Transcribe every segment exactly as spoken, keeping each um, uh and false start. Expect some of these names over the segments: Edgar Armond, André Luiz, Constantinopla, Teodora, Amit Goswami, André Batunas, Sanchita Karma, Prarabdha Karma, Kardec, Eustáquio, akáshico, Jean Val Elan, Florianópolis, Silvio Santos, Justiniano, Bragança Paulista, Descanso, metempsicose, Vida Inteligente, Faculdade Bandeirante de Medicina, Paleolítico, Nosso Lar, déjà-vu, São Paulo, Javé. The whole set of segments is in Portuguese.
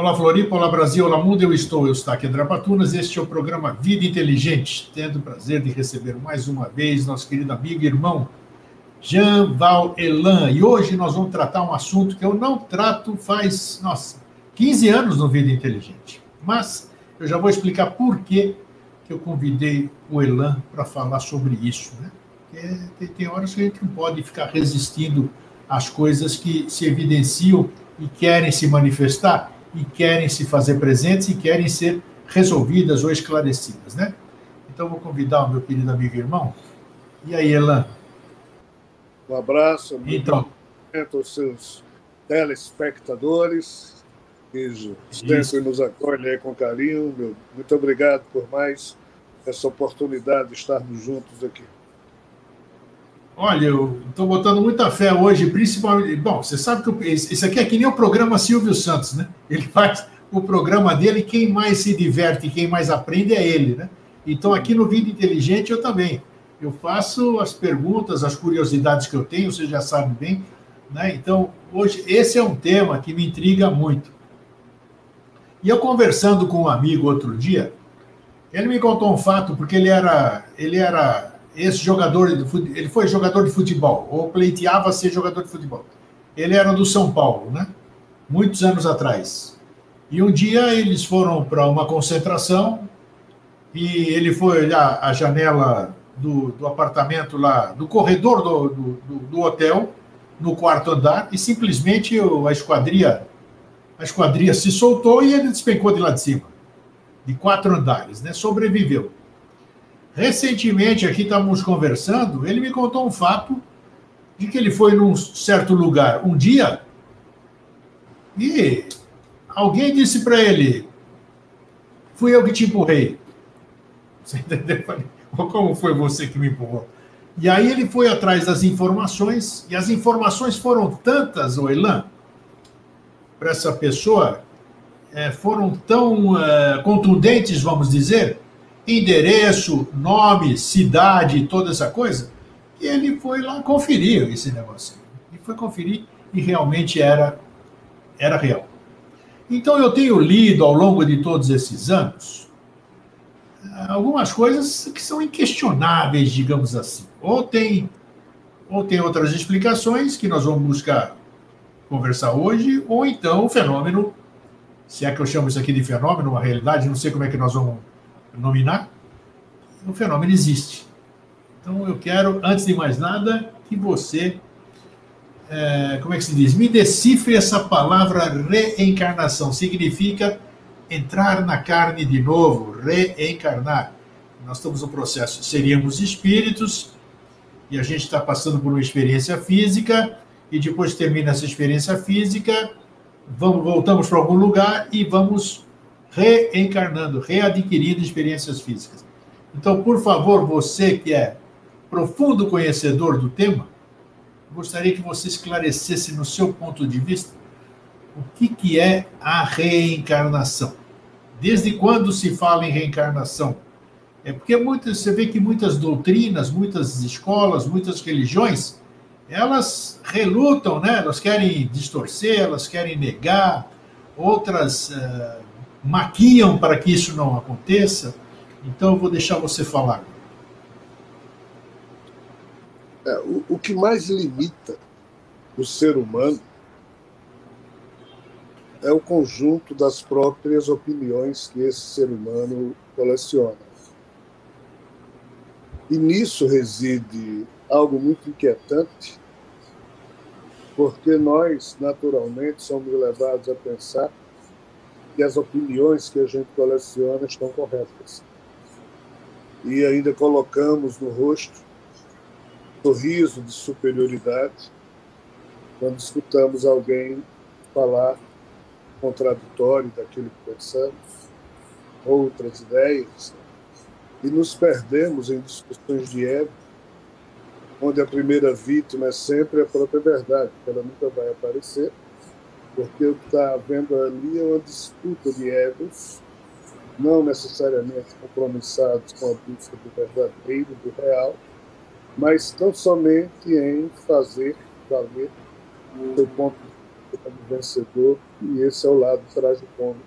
Olá, Floripa, olá, Brasil, olá, mundo, eu estou, Eustáquio, André Batunas, este é o programa Vida Inteligente, tendo o prazer de receber mais uma vez nosso querido amigo e irmão Jean Val Elan, e hoje nós vamos tratar um assunto que eu não trato faz, nossa, quinze anos no Vida Inteligente, mas eu já vou explicar por que eu convidei o Elan para falar sobre isso, né? É, tem horas que a gente não pode ficar resistindo às coisas que se evidenciam e querem se manifestar, e querem se fazer presentes, e querem ser resolvidas ou esclarecidas, né? Então, vou convidar o meu querido amigo e irmão. E aí, Elan? Um abraço, muito então, aos seus telespectadores, que sempre nos acolhem com carinho. Meu. Muito obrigado por mais essa oportunidade de estarmos juntos aqui. Olha, eu estou botando muita fé hoje, principalmente... Bom, você sabe que eu, esse aqui é que nem o programa Silvio Santos, né? Ele faz o programa dele, quem mais se diverte, quem mais aprende é ele, né? Então, aqui no Vida Inteligente, eu também. Eu faço as perguntas, as curiosidades que eu tenho, você já sabe bem, né? Então, hoje, esse é um tema que me intriga muito. E eu conversando com um amigo outro dia, ele me contou um fato, porque ele era... Ele era Esse jogador, ele foi jogador de futebol, ou pleiteava ser jogador de futebol. Ele era do São Paulo, né? Muitos anos atrás. E um dia eles foram para uma concentração e ele foi olhar a janela do, do apartamento lá, do corredor do, do, do hotel, no quarto andar, e simplesmente a esquadria, a esquadria se soltou e ele despencou de lá de cima, de quatro andares, né? Sobreviveu. Recentemente, aqui estávamos conversando, ele me contou um fato de que ele foi num certo lugar um dia e alguém disse para ele, fui eu que te empurrei. Você entendeu? Como foi você que me empurrou? E aí ele foi atrás das informações, e as informações foram tantas, o Elan, para essa pessoa, foram tão uh, contundentes, vamos dizer, endereço, nome, cidade, toda essa coisa, e ele foi lá conferir esse negócio. E foi conferir e realmente era, era real. Então, eu tenho lido ao longo de todos esses anos algumas coisas que são inquestionáveis, digamos assim. Ou tem, ou tem outras explicações que nós vamos buscar conversar hoje, ou então o fenômeno, se é que eu chamo isso aqui de fenômeno, uma realidade, não sei como é que nós vamos nominar, o fenômeno existe. Então, eu quero, antes de mais nada, que você, é, como é que se diz, me decifre essa palavra reencarnação. Significa entrar na carne de novo, reencarnar. Nós estamos no processo, seríamos espíritos, e a gente está passando por uma experiência física, e depois termina essa experiência física, vamos, voltamos para algum lugar e vamos... reencarnando, readquirindo experiências físicas. Então, por favor, você que é profundo conhecedor do tema, gostaria que você esclarecesse no seu ponto de vista o que, que é a reencarnação. Desde quando se fala em reencarnação? É porque muitas, você vê que muitas doutrinas, muitas escolas, muitas religiões, elas relutam, né? Elas querem distorcer, elas querem negar, outras... Uh, maquiam para que isso não aconteça. Então eu vou deixar você falar. É, o, o que mais limita o ser humano é o conjunto das próprias opiniões que esse ser humano coleciona. E nisso reside algo muito inquietante, porque nós, naturalmente, somos levados a pensar que as opiniões que a gente coleciona estão corretas. E ainda colocamos no rosto um sorriso de superioridade quando escutamos alguém falar contraditório daquilo que pensamos, outras ideias, e nos perdemos em discussões de ego, onde a primeira vítima é sempre a própria verdade, que ela nunca vai aparecer, porque o que está havendo ali é uma disputa de egos, não necessariamente compromissados com a busca do verdadeiro, do real, mas tão somente em fazer valer o seu ponto de vista como vencedor, e esse é o lado tragicômico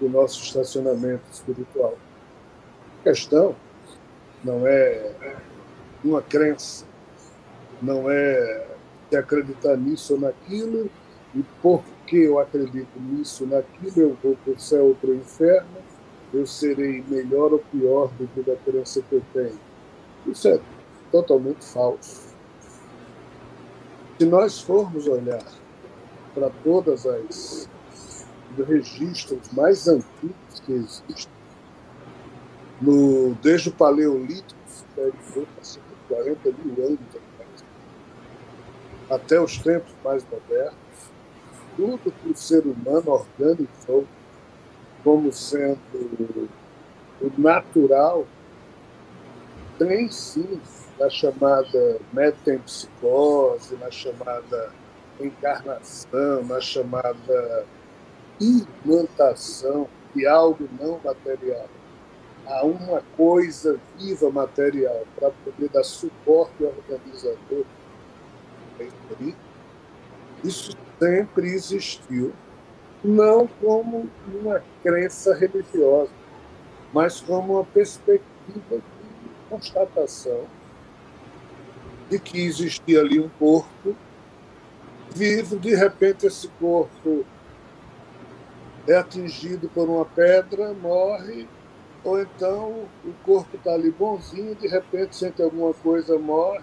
do nosso estacionamento espiritual. A questão não é uma crença, não é de acreditar nisso ou naquilo, e porque eu acredito nisso ou naquilo, eu vou para o céu ou para o inferno, eu serei melhor ou pior do que da crença que eu tenho. Isso é totalmente falso. Se nós formos olhar para todas as registros mais antigos que existem, no, desde o Paleolítico, quarenta mil anos atrás, até os tempos mais modernos, tudo que o ser humano organizou como sendo o natural tem sim na chamada metempsicose, na chamada encarnação, na chamada implantação de algo não material a uma coisa viva material para poder dar suporte ao organizador. Isso sempre existiu, não como uma crença religiosa, mas como uma perspectiva de constatação de que existia ali um corpo vivo. De repente esse corpo é atingido por uma pedra, morre, ou então o corpo está ali bonzinho, de repente sente alguma coisa, morre.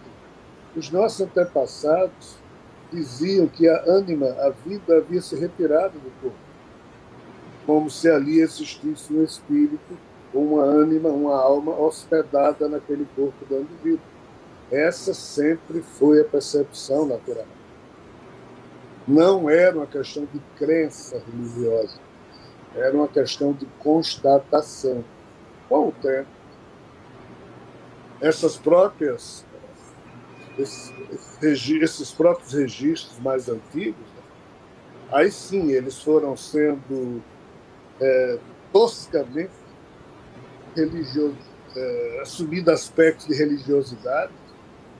Os nossos antepassados diziam que a ânima, a vida, havia se retirado do corpo, como se ali existisse um espírito, uma ânima, uma alma hospedada naquele corpo dando vida. Essa sempre foi a percepção natural. Não era uma questão de crença religiosa, era uma questão de constatação. Com o tempo, essas próprias, esses, esses próprios registros mais antigos, né? Aí sim eles foram sendo é, toscamente religiosos, é, assumindo aspectos de religiosidade,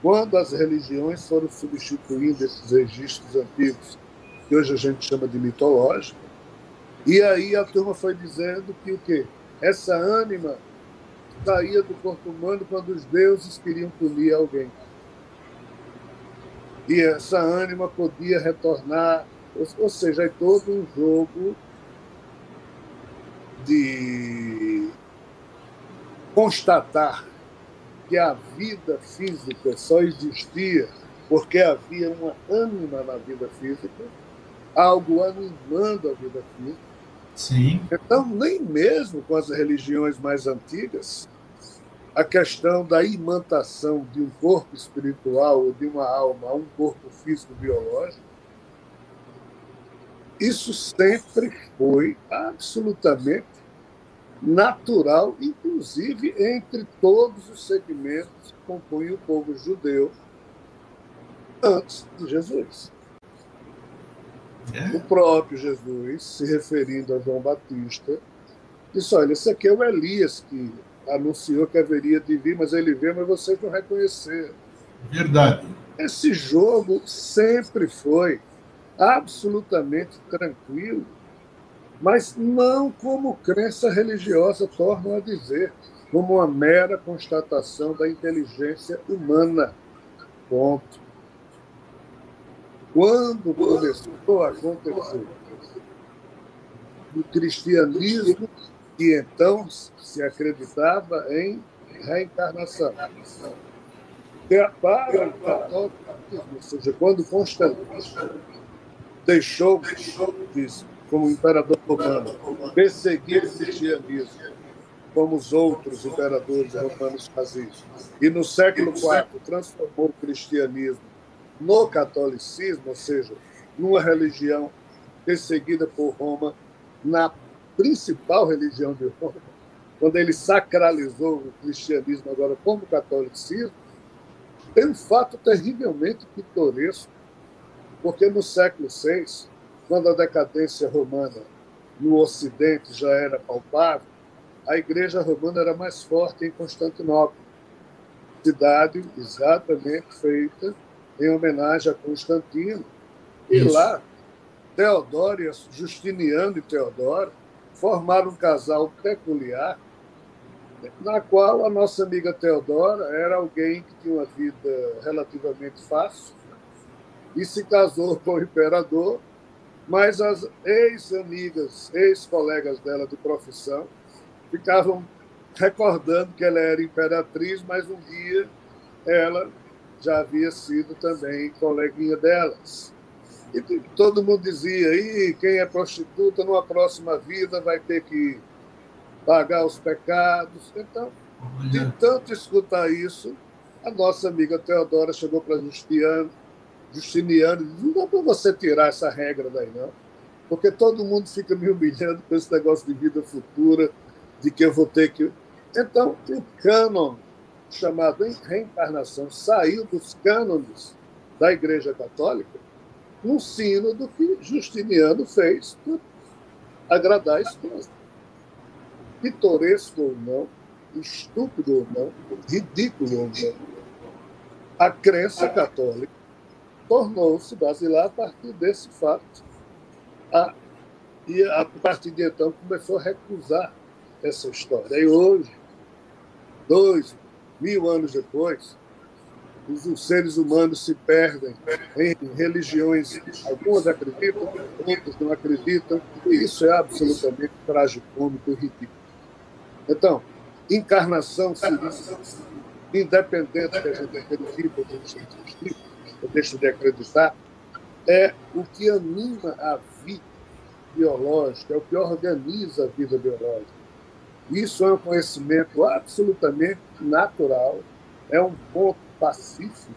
quando as religiões foram substituindo esses registros antigos, que hoje a gente chama de mitológico. E aí a turma foi dizendo que o quê? Essa ânima saía do corpo humano quando os deuses queriam punir alguém. E essa ânima podia retornar, ou seja, é todo um jogo de constatar que a vida física só existia porque havia uma ânima na vida física, algo animando a vida física. Sim. Então, nem mesmo com as religiões mais antigas, a questão da imantação de um corpo espiritual ou de uma alma a um corpo físico-biológico, isso sempre foi absolutamente natural, inclusive entre todos os segmentos que compõem o povo judeu antes de Jesus. É. O próprio Jesus, se referindo a João Batista, disse, olha, esse aqui é o Elias que anunciou que haveria de vir, mas ele veio, mas vocês não reconheceram. Verdade. Esse jogo sempre foi absolutamente tranquilo, mas não como crença religiosa, tornam a dizer, como uma mera constatação da inteligência humana. Ponto. Quando começou a acontecer o cristianismo, que então se acreditava em reencarnação, para o catolicismo, ou seja, quando Constantino deixou, diz, como imperador romano, perseguir o cristianismo, como os outros imperadores romanos faziam, e no século quarto transformou o cristianismo no catolicismo, ou seja, numa religião perseguida por Roma, na principal religião de Roma, quando ele sacralizou o cristianismo agora como catolicismo, tem um fato terrivelmente pitoresco, porque no século seis, quando a decadência romana no Ocidente já era palpável, a Igreja Romana era mais forte em Constantinopla, cidade exatamente feita em homenagem a Constantino. E lá Teodora e Justiniano e Teodora formaram um casal peculiar, na qual a nossa amiga Teodora era alguém que tinha uma vida relativamente fácil e se casou com o imperador, mas as ex-amigas, ex-colegas dela de profissão ficavam recordando que ela era imperatriz, mas um dia ela já havia sido também coleguinha delas. E todo mundo dizia, e quem é prostituta, numa próxima vida vai ter que pagar os pecados. Então, de tanto escutar isso, a nossa amiga Teodora chegou para Justiniano, Justiniano e disse, não dá para você tirar essa regra daí, não, porque todo mundo fica me humilhando com esse negócio de vida futura, de que eu vou ter que... Então, o cânon chamado reencarnação saiu dos cânones da Igreja Católica no sino do que Justiniano fez para agradar a esposa. Pitoresco ou não, estúpido ou não, ridículo ou não, a crença católica tornou-se basilar a partir desse fato. A, e a partir de então começou a recusar essa história. E hoje, dois mil anos depois, os seres humanos se perdem em religiões. Algumas acreditam, outras não acreditam. E isso é absolutamente tragicômico e ridículo. Então, encarnação seria independente que a gente acredite ou não deixe de acreditar, é o que anima a vida biológica, é o que organiza a vida biológica. Isso é um conhecimento absolutamente natural, é um ponto pacífico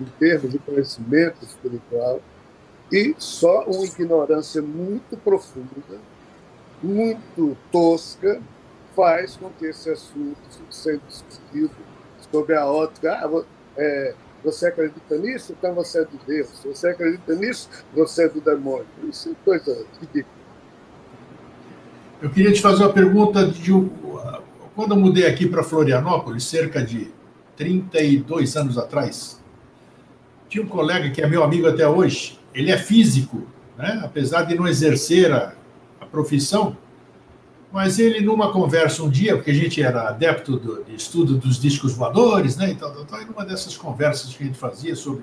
em termos de conhecimento espiritual e só uma ignorância muito profunda, muito tosca, faz com que esse assunto seja discutido sobre a ótica. Ah, é, você acredita nisso? Então você é de Deus. Você acredita nisso? Você é do demônio. Isso é coisa ridícula. Eu queria te fazer uma pergunta. De quando eu mudei aqui para Florianópolis, cerca de trinta e dois anos atrás, tinha um colega que é meu amigo até hoje, ele é físico, né? Apesar de não exercer a, a profissão, mas ele, numa conversa um dia, porque a gente era adepto do, de estudo dos discos voadores, né? E tal, tal, tal, e numa dessas conversas que a gente fazia sobre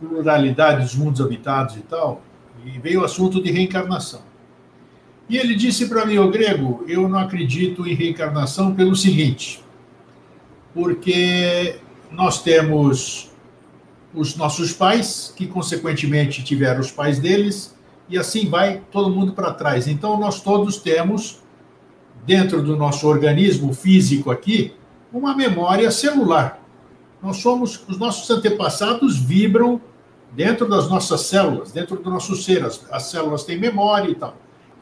pluralidade dos mundos habitados e tal, e veio o assunto de reencarnação. E ele disse para mim, ô Grego, eu não acredito em reencarnação pelo seguinte, porque nós temos os nossos pais, que consequentemente tiveram os pais deles, e assim vai todo mundo para trás. Então, nós todos temos, dentro do nosso organismo físico aqui, uma memória celular. Nós somos, os nossos antepassados vibram dentro das nossas células, dentro do nosso ser, as, as células têm memória e tal.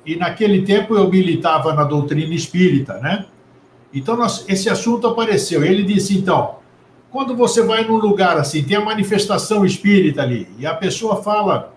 E naquele tempo eu militava na doutrina espírita, né? Então nós, esse assunto apareceu. Ele disse, então, quando você vai num lugar assim, tem a manifestação espírita ali, e a pessoa fala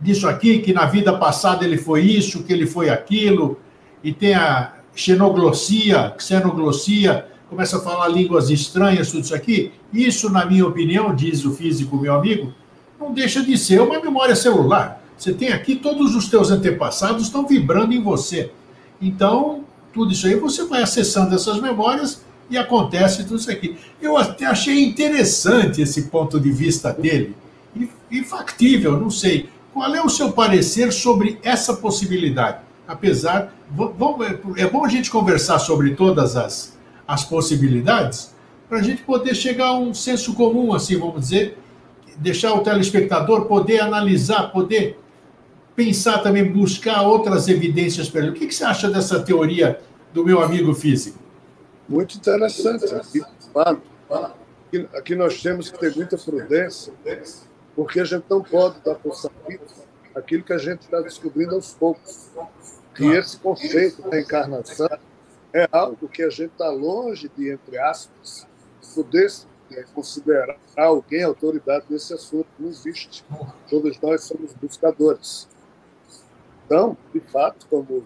disso aqui, que na vida passada ele foi isso, que ele foi aquilo, e tem a xenoglossia, xenoglossia, começa a falar línguas estranhas, tudo isso aqui. Isso, na minha opinião, diz o físico, meu amigo, não deixa de ser uma memória celular. Você tem aqui, todos os teus antepassados estão vibrando em você. Então, tudo isso aí, você vai acessando essas memórias e acontece tudo isso aqui. Eu até achei interessante esse ponto de vista dele. E, e factível, não sei. Qual é o seu parecer sobre essa possibilidade? Apesar... Vamos, é bom a gente conversar sobre todas as, as possibilidades para a gente poder chegar a um senso comum, assim, vamos dizer... Deixar o telespectador poder analisar, poder pensar também, buscar outras evidências para ele. O que você acha dessa teoria do meu amigo físico? Muito interessante. Aqui, aqui nós temos que ter muita prudência, porque a gente não pode dar por sabido aquilo que a gente está descobrindo aos poucos. Que esse conceito da encarnação é algo que a gente está longe de, entre aspas, poder considerar alguém autoridade nesse assunto. Não existe. Todos nós somos buscadores. Então, de fato, como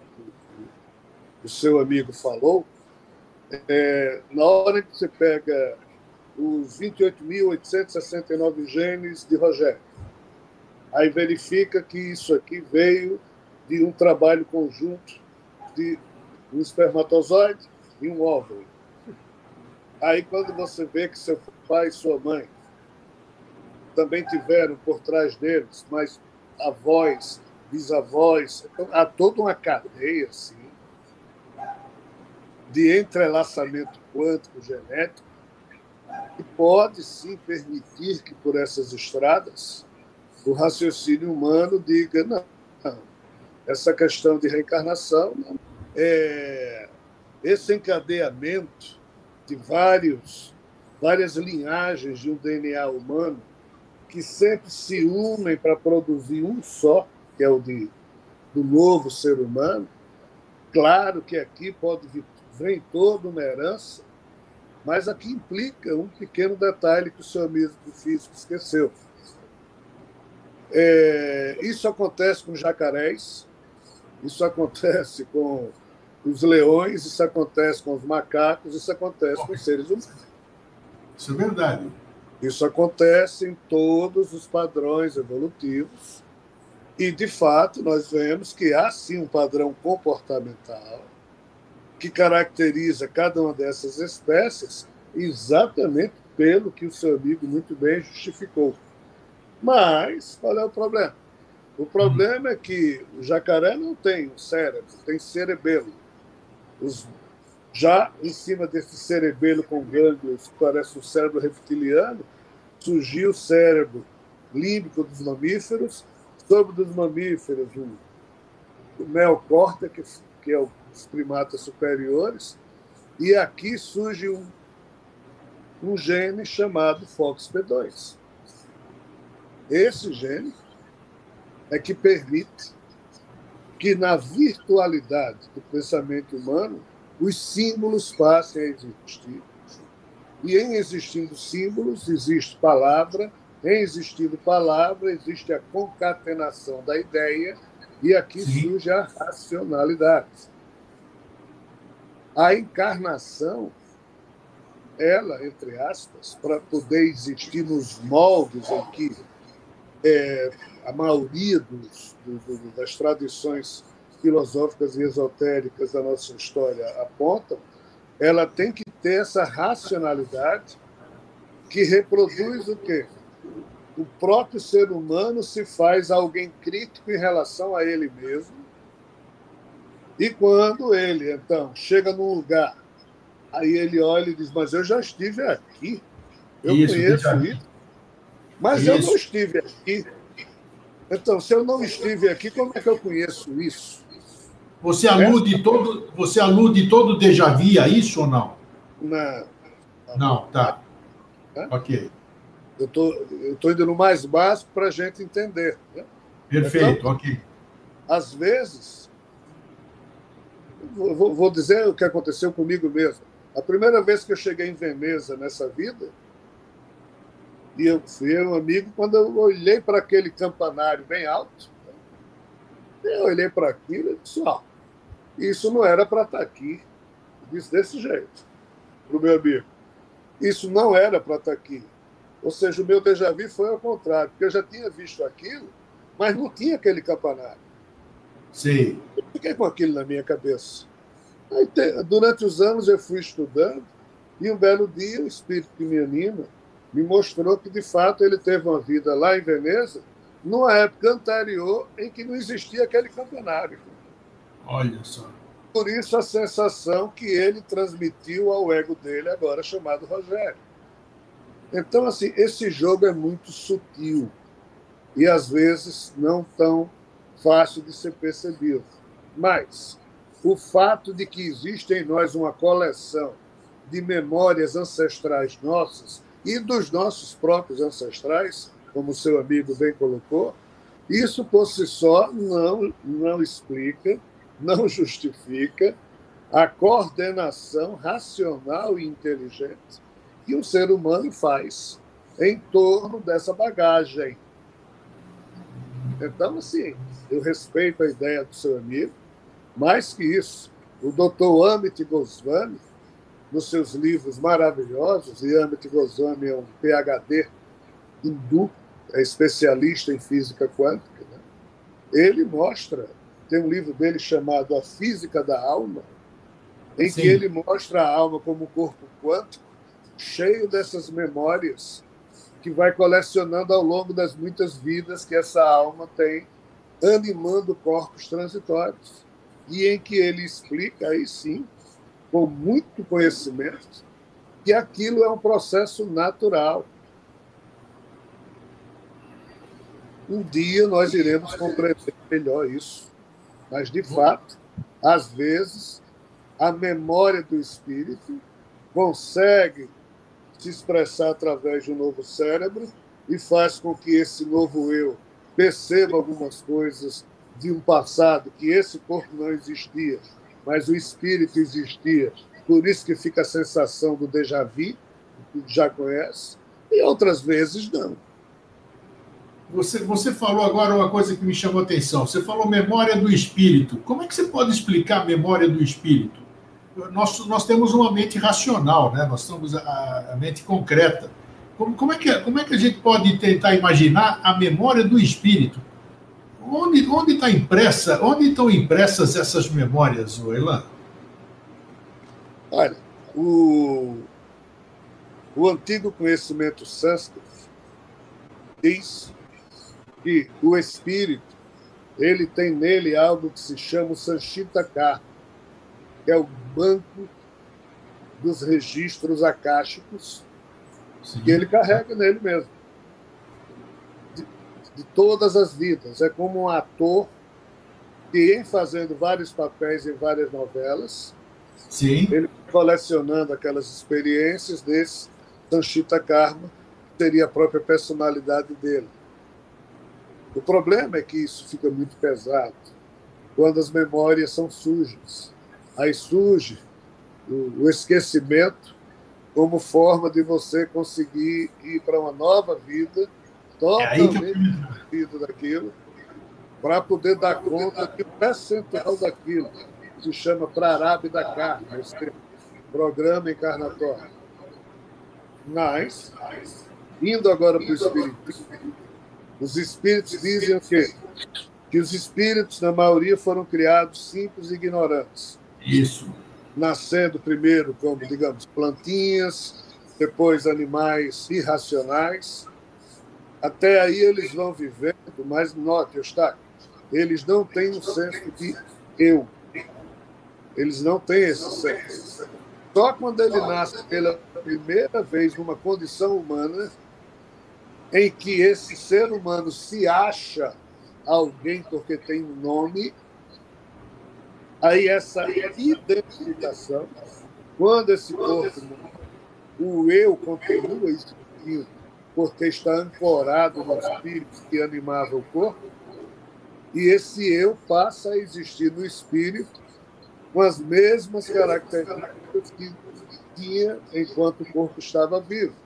o seu amigo falou, é, na hora que você pega os vinte e oito mil oitocentos e sessenta e nove genes de Rogério Aí verifica que isso aqui veio de um trabalho conjunto de um espermatozoide e um óvulo. Aí, quando você vê que seu pai e sua mãe também tiveram por trás deles, mas avós, bisavós, então, há toda uma cadeia assim, de entrelaçamento quântico genético que pode, sim, permitir que, por essas estradas, o raciocínio humano diga não, não. Essa questão de reencarnação, não. É, esse encadeamento de vários, várias linhagens de um D N A humano que sempre se unem para produzir um só, que é o de, do novo ser humano. Claro que aqui pode vir, vem toda uma herança, mas aqui implica um pequeno detalhe que o seu amigo físico esqueceu. É, isso acontece com jacarés, isso acontece com os leões, isso acontece com os macacos, isso acontece com os seres humanos. Isso é verdade. Isso acontece em todos os padrões evolutivos e, de fato, nós vemos que há, sim, um padrão comportamental que caracteriza cada uma dessas espécies exatamente pelo que o seu amigo muito bem justificou. Mas qual é o problema? O problema é que o jacaré não tem um cérebro, tem cerebelo. Os, já em cima desse cerebelo com gânglios, que parece o cérebro reptiliano, surgiu o cérebro límbico dos mamíferos, sobre dos mamíferos, o neocórtex, que é o os primatas superiores, e aqui surge um, um gene chamado Fox P dois. Esse gene é que permite que, na virtualidade do pensamento humano, os símbolos passem a existir. E, em existindo símbolos, existe palavra, em existindo palavra, existe a concatenação da ideia, e aqui Sim. surge a racionalidade. A encarnação, ela, entre aspas, para poder existir nos moldes em que é, a maioria dos, do, do, das tradições filosóficas e esotéricas da nossa história apontam, ela tem que ter essa racionalidade que reproduz o quê? O próprio ser humano se faz alguém crítico em relação a ele mesmo. E quando ele, então, chega num lugar, aí ele olha e diz, mas eu já estive aqui, eu isso, conheço já... isso, mas isso. eu não estive aqui. Então, se eu não estive aqui, como é que eu conheço isso? Você alude é? todo você alude todo déjà-vu a isso ou não? Não. Não, tá. É? Ok. Eu tô, eu tô indo no mais básico para a gente entender. Né? Perfeito, então, ok. Às vezes... Vou dizer o que aconteceu comigo mesmo. A primeira vez que eu cheguei em Veneza nessa vida, e eu fui um amigo, quando eu olhei para aquele campanário bem alto, eu olhei para aquilo e disse, ó, isso não era para estar aqui. Eu disse desse jeito para o meu amigo. Isso não era para estar aqui. Ou seja, o meu déjà vu foi ao contrário, porque eu já tinha visto aquilo, mas não tinha aquele campanário. Sim. Eu fiquei com aquilo na minha cabeça. Aí, durante os anos eu fui estudando e um belo dia o espírito que me anima me mostrou que, de fato, ele teve uma vida lá em Veneza numa época anterior em que não existia aquele campanário. Olha só. Por isso a sensação que ele transmitiu ao ego dele, agora chamado Rogério. Então, assim, esse jogo é muito sutil e, às vezes, não tão fácil de ser percebido. Mas o fato de que existe em nós uma coleção de memórias ancestrais nossas e dos nossos próprios ancestrais, como o seu amigo bem colocou, isso por si só não, não explica, não justifica a coordenação racional e inteligente que o ser humano faz em torno dessa bagagem. Então, assim, eu respeito a ideia do seu amigo. Mais que isso, o doutor Amit Goswami, nos seus livros maravilhosos, e Amit Goswami é um P H D hindu, é especialista em física quântica, né? Ele mostra, tem um livro dele chamado A Física da Alma, em Sim. que ele mostra a alma como um corpo quântico, cheio dessas memórias que vai colecionando ao longo das muitas vidas que essa alma tem, animando corpos transitórios, e em que ele explica, aí sim, com muito conhecimento, que aquilo é um processo natural. Um dia nós iremos compreender melhor isso, mas, de fato, às vezes, a memória do espírito consegue se expressar através de um novo cérebro e faz com que esse novo eu perceba algumas coisas de um passado, que esse corpo não existia, mas o espírito existia. Por isso que fica a sensação do déjà vu, que já conhece, e outras vezes não. Você, você falou agora uma coisa que me chamou a atenção. Você falou memória do espírito. Como é que você pode explicar a memória do espírito? Nós, nós temos uma mente racional, né? Nós temos a, a mente concreta. Como, como, é que, como é que a gente pode tentar imaginar a memória do espírito? Onde, onde tá impressa, onde estão impressas essas memórias, Elan? Olha, o, o antigo conhecimento sânscrito diz que o espírito ele tem nele algo que se chama Sanchita Karma, que é o banco dos registros akáshicos que ele carrega nele mesmo. De todas as vidas. É como um ator que, em fazendo vários papéis em várias novelas, Sim. ele colecionando aquelas experiências desse Sanchita Karma, seria a própria personalidade dele. O problema é que isso fica muito pesado quando as memórias são sujas. Aí surge o esquecimento como forma de você conseguir ir para uma nova vida totalmente esquecido daquilo, para poder dar conta que o percentual daquilo se chama Prarabdha Karma, esse programa encarnatório. Mas, indo agora para o espiritismo, os espíritos dizem o quê? Que os espíritos, na maioria, foram criados simples e ignorantes. Isso. Nascendo primeiro como, digamos, plantinhas, depois animais irracionais. Até aí eles vão vivendo, mas note, Eustáquio, eles não têm um senso de eu. Eles não têm esse senso. Só quando ele nasce pela primeira vez numa condição humana em que esse ser humano se acha alguém porque tem um nome, aí essa identificação, quando esse corpo, o eu continua existindo, porque está ancorado no espírito que animava o corpo, e esse eu passa a existir no espírito com as mesmas características que tinha enquanto o corpo estava vivo.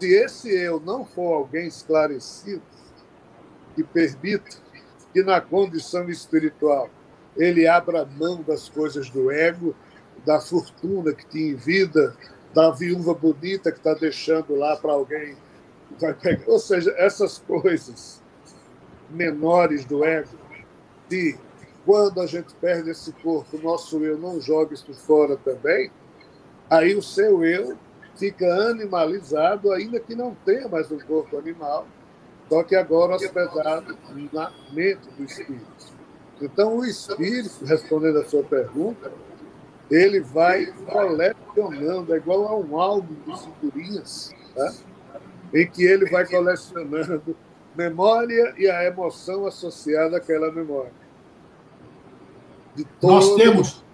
Se esse eu não for alguém esclarecido, que permita que na condição espiritual ele abra mão das coisas do ego, da fortuna que tinha em vida, da viúva bonita que está deixando lá para alguém. Ou seja, essas coisas menores do ego, se quando a gente perde esse corpo, o nosso eu não joga isso fora também, aí o seu eu fica animalizado, ainda que não tenha mais um corpo animal, só que agora hospedado na mente do espírito. Então, o espírito, respondendo à sua pergunta, ele vai colecionando, é igual a um álbum de figurinhas, tá? Em que ele vai colecionando memória e a emoção associada àquela memória. De todo... Nós temos,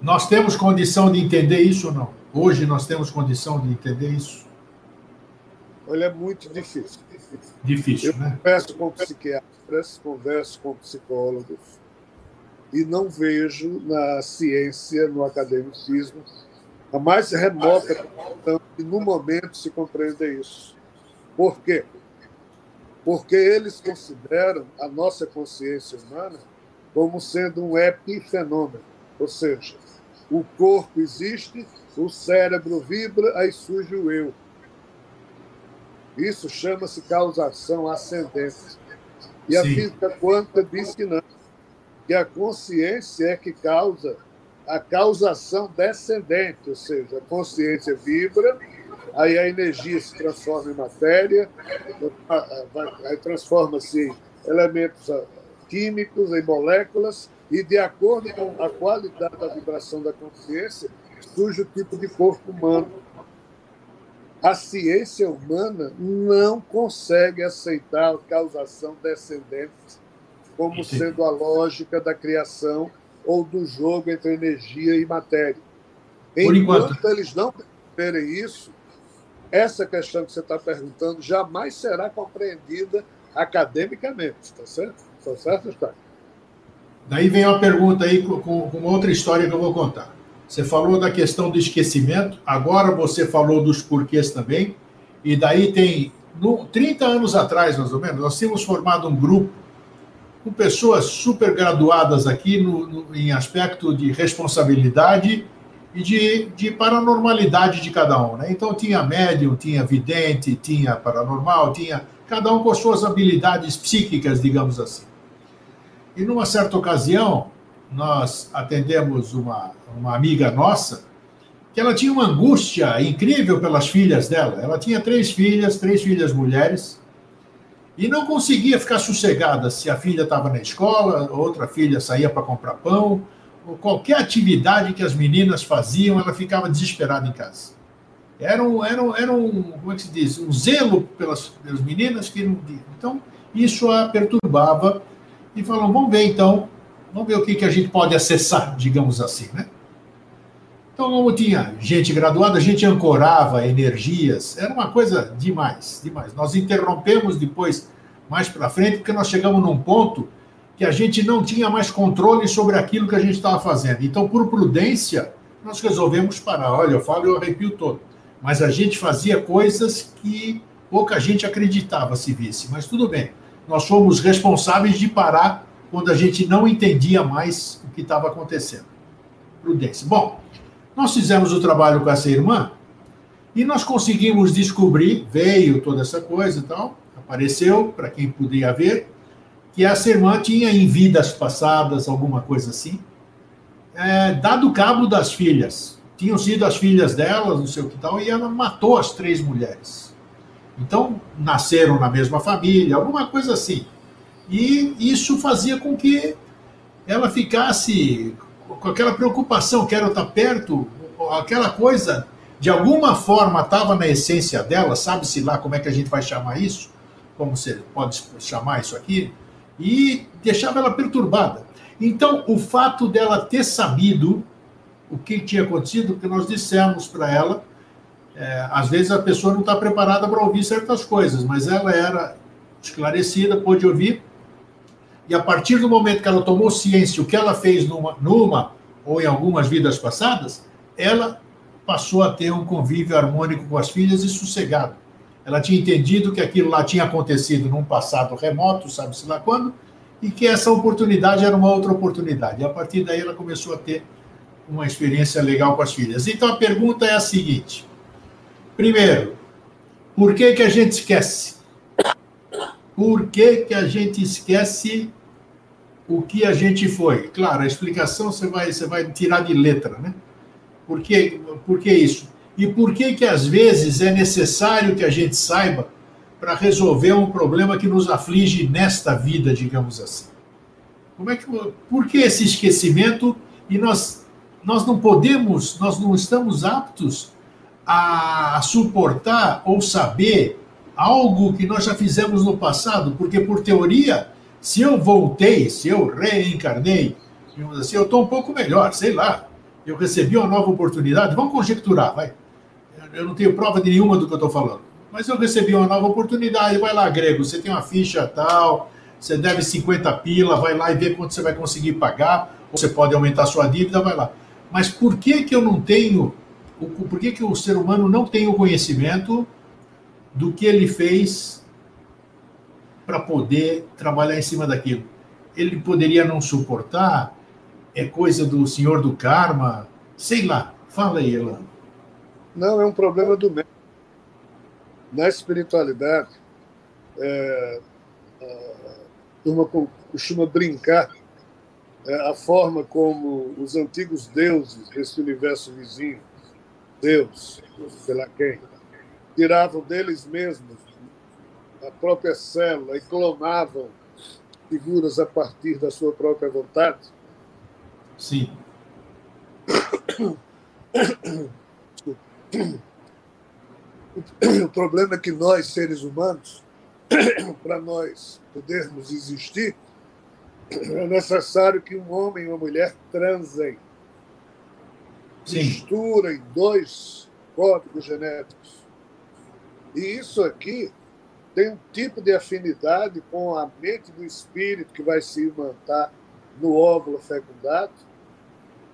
nós temos condição de entender isso ou não? Hoje nós temos condição de entender isso? Olha, é muito difícil. Difícil, Eu né? Converso com psiquiatras, converso com psicólogos, e não vejo na ciência, no academicismo, a mais remota questão que, no momento, se compreende isso. Por quê? Porque eles consideram a nossa consciência humana como sendo um epifenômeno, ou seja, o corpo existe, o cérebro vibra, aí surge o eu. Isso chama-se causação ascendente. E a Sim. física quântica diz que não, que a consciência é que causa a causação descendente, ou seja, a consciência vibra, aí a energia se transforma em matéria, aí transforma-se em elementos químicos, em moléculas, e de acordo com a qualidade da vibração da consciência, surge o tipo de corpo humano. A ciência humana não consegue aceitar a causação descendente como sendo a lógica da criação ou do jogo entre energia e matéria. Enquanto eles não perceberem isso, essa questão que você está perguntando jamais será compreendida academicamente. Está certo? Está certo, Eustáquio? Daí vem uma pergunta aí com, com uma outra história que eu vou contar. Você falou da questão do esquecimento, agora você falou dos porquês também, e daí tem, trinta anos atrás, mais ou menos, nós tínhamos formado um grupo com pessoas super graduadas aqui no, no, em aspecto de responsabilidade e de, de paranormalidade de cada um, né? Então tinha médium, tinha vidente, tinha paranormal, tinha cada um com suas habilidades psíquicas, digamos assim. E numa certa ocasião, nós atendemos uma, uma amiga nossa, que ela tinha uma angústia incrível pelas filhas dela. Ela tinha três filhas, três filhas mulheres, e não conseguia ficar sossegada se a filha estava na escola, outra filha saía para comprar pão, ou qualquer atividade que as meninas faziam, ela ficava desesperada em casa. Era um, era um, era um como é que se diz, um zelo pelas, pelas meninas que não... Então, isso a perturbava, e falou, vamos ver então, vamos ver o que, que a gente pode acessar, digamos assim, né? Então, como tinha gente graduada, a gente ancorava energias, era uma coisa demais, demais. Nós interrompemos depois, mais para frente, porque nós chegamos num ponto que a gente não tinha mais controle sobre aquilo que a gente estava fazendo. Então, por prudência, nós resolvemos parar. Olha, eu falo e eu arrepio todo. Mas a gente fazia coisas que pouca gente acreditava se visse, mas tudo bem. Nós fomos responsáveis de parar quando a gente não entendia mais o que estava acontecendo. Prudência. Bom, nós fizemos o trabalho com essa irmã e nós conseguimos descobrir, veio toda essa coisa e tal, apareceu, para quem podia ver, que essa irmã tinha em vidas passadas, alguma coisa assim, é, dado cabo das filhas. Tinham sido as filhas delas, não sei o que tal, e ela matou as três mulheres. Então, nasceram na mesma família, alguma coisa assim. E isso fazia com que ela ficasse com aquela preocupação, quero estar perto, aquela coisa, de alguma forma, estava na essência dela, sabe-se lá como é que a gente vai chamar isso, como você pode chamar isso aqui, e deixava ela perturbada. Então, o fato dela ter sabido o que tinha acontecido, que nós dissemos para ela, É, às vezes a pessoa não está preparada para ouvir certas coisas, mas ela era esclarecida, pôde ouvir, e a partir do momento que ela tomou ciência, o que ela fez numa, numa ou em algumas vidas passadas, ela passou a ter um convívio harmônico com as filhas e sossegado. Ela tinha entendido que aquilo lá tinha acontecido num passado remoto, sabe-se lá quando, e que essa oportunidade era uma outra oportunidade. E a partir daí ela começou a ter uma experiência legal com as filhas. Então a pergunta é a seguinte... Primeiro, por que que a gente esquece? Por que que a gente esquece o que a gente foi? Claro, a explicação você vai, você vai tirar de letra, né? Por que, por que isso? E por que que às vezes é necessário que a gente saiba para resolver um problema que nos aflige nesta vida, digamos assim? Como é que, por que esse esquecimento? E nós, nós não podemos, nós não estamos aptos a suportar ou saber algo que nós já fizemos no passado, porque, por teoria, se eu voltei, se eu reencarnei, digamos assim, eu estou um pouco melhor, sei lá, eu recebi uma nova oportunidade, vamos conjecturar, vai. Eu não tenho prova de nenhuma do que eu estou falando, mas eu recebi uma nova oportunidade, vai lá, grego, você tem uma ficha tal, você deve cinquenta pila, vai lá e vê quanto você vai conseguir pagar, ou você pode aumentar sua dívida, vai lá. Mas por que que eu não tenho... Por que que o ser humano não tem o conhecimento do que ele fez para poder trabalhar em cima daquilo? Ele poderia não suportar? É coisa do senhor do karma? Sei lá. Fala aí, Elan. Não, é um problema do médium. na espiritualidade, é, uma costuma brincar é, a forma como os antigos deuses desse universo vizinho, Deus, sei lá quem, tiravam deles mesmos a própria célula e clonavam figuras a partir da sua própria vontade. Sim. O problema é que nós, seres humanos, para nós podermos existir, é necessário que um homem e uma mulher transem, Sim. misturem dois códigos genéticos. E isso aqui tem um tipo de afinidade com a mente do espírito que vai se imantar no óvulo fecundado,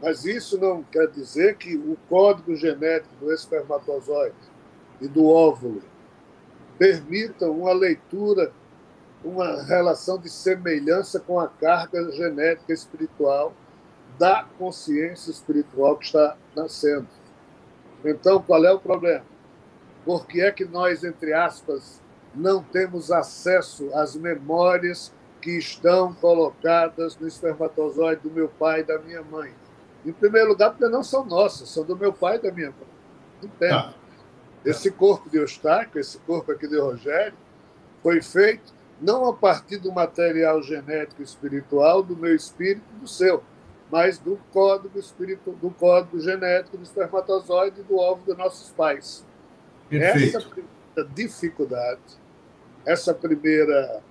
mas isso não quer dizer que o código genético do espermatozoide e do óvulo permitam uma leitura, uma relação de semelhança com a carga genética espiritual da consciência espiritual que está nascendo. Então, qual é o problema? Por que é que nós, entre aspas, não temos acesso às memórias que estão colocadas no espermatozoide do meu pai e da minha mãe? Em primeiro lugar, porque não são nossas, são do meu pai e da minha mãe. Entende? Ah. Esse corpo de Eustáquio, esse corpo aqui de Rogério, foi feito não a partir do material genético espiritual do meu espírito e do seu, mas do código espírito, do código genético do espermatozoide e do óvulo dos nossos pais. Perfeito. Essa primeira dificuldade, essa primeira,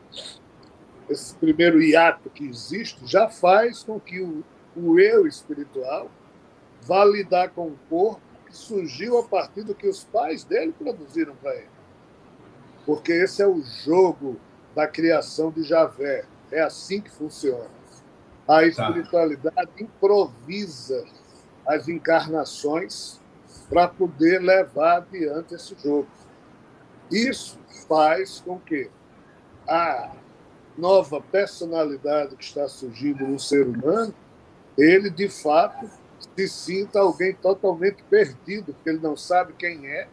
esse primeiro hiato que existe já faz com que o, o eu espiritual vá lidar com o corpo que surgiu a partir do que os pais dele produziram para ele. Porque esse é o jogo da criação de Javé. É assim que funciona. A espiritualidade tá. improvisa as encarnações para poder levar adiante esse jogo. Isso faz com que a nova personalidade que está surgindo no ser humano, ele, de fato, se sinta alguém totalmente perdido, porque ele não sabe quem é.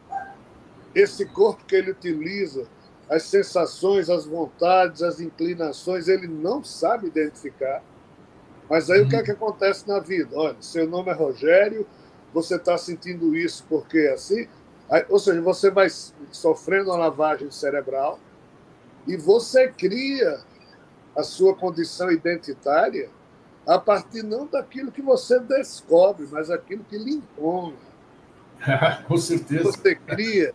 Esse corpo que ele utiliza, as sensações, as vontades, as inclinações, ele não sabe identificar. Mas aí uhum. o que é que acontece na vida? Olha, seu nome é Rogério, você está sentindo isso porque é assim. Aí, ou seja, você vai sofrendo uma lavagem cerebral e você cria a sua condição identitária a partir não daquilo que você descobre, mas aquilo que lhe impõe. Com certeza. Você cria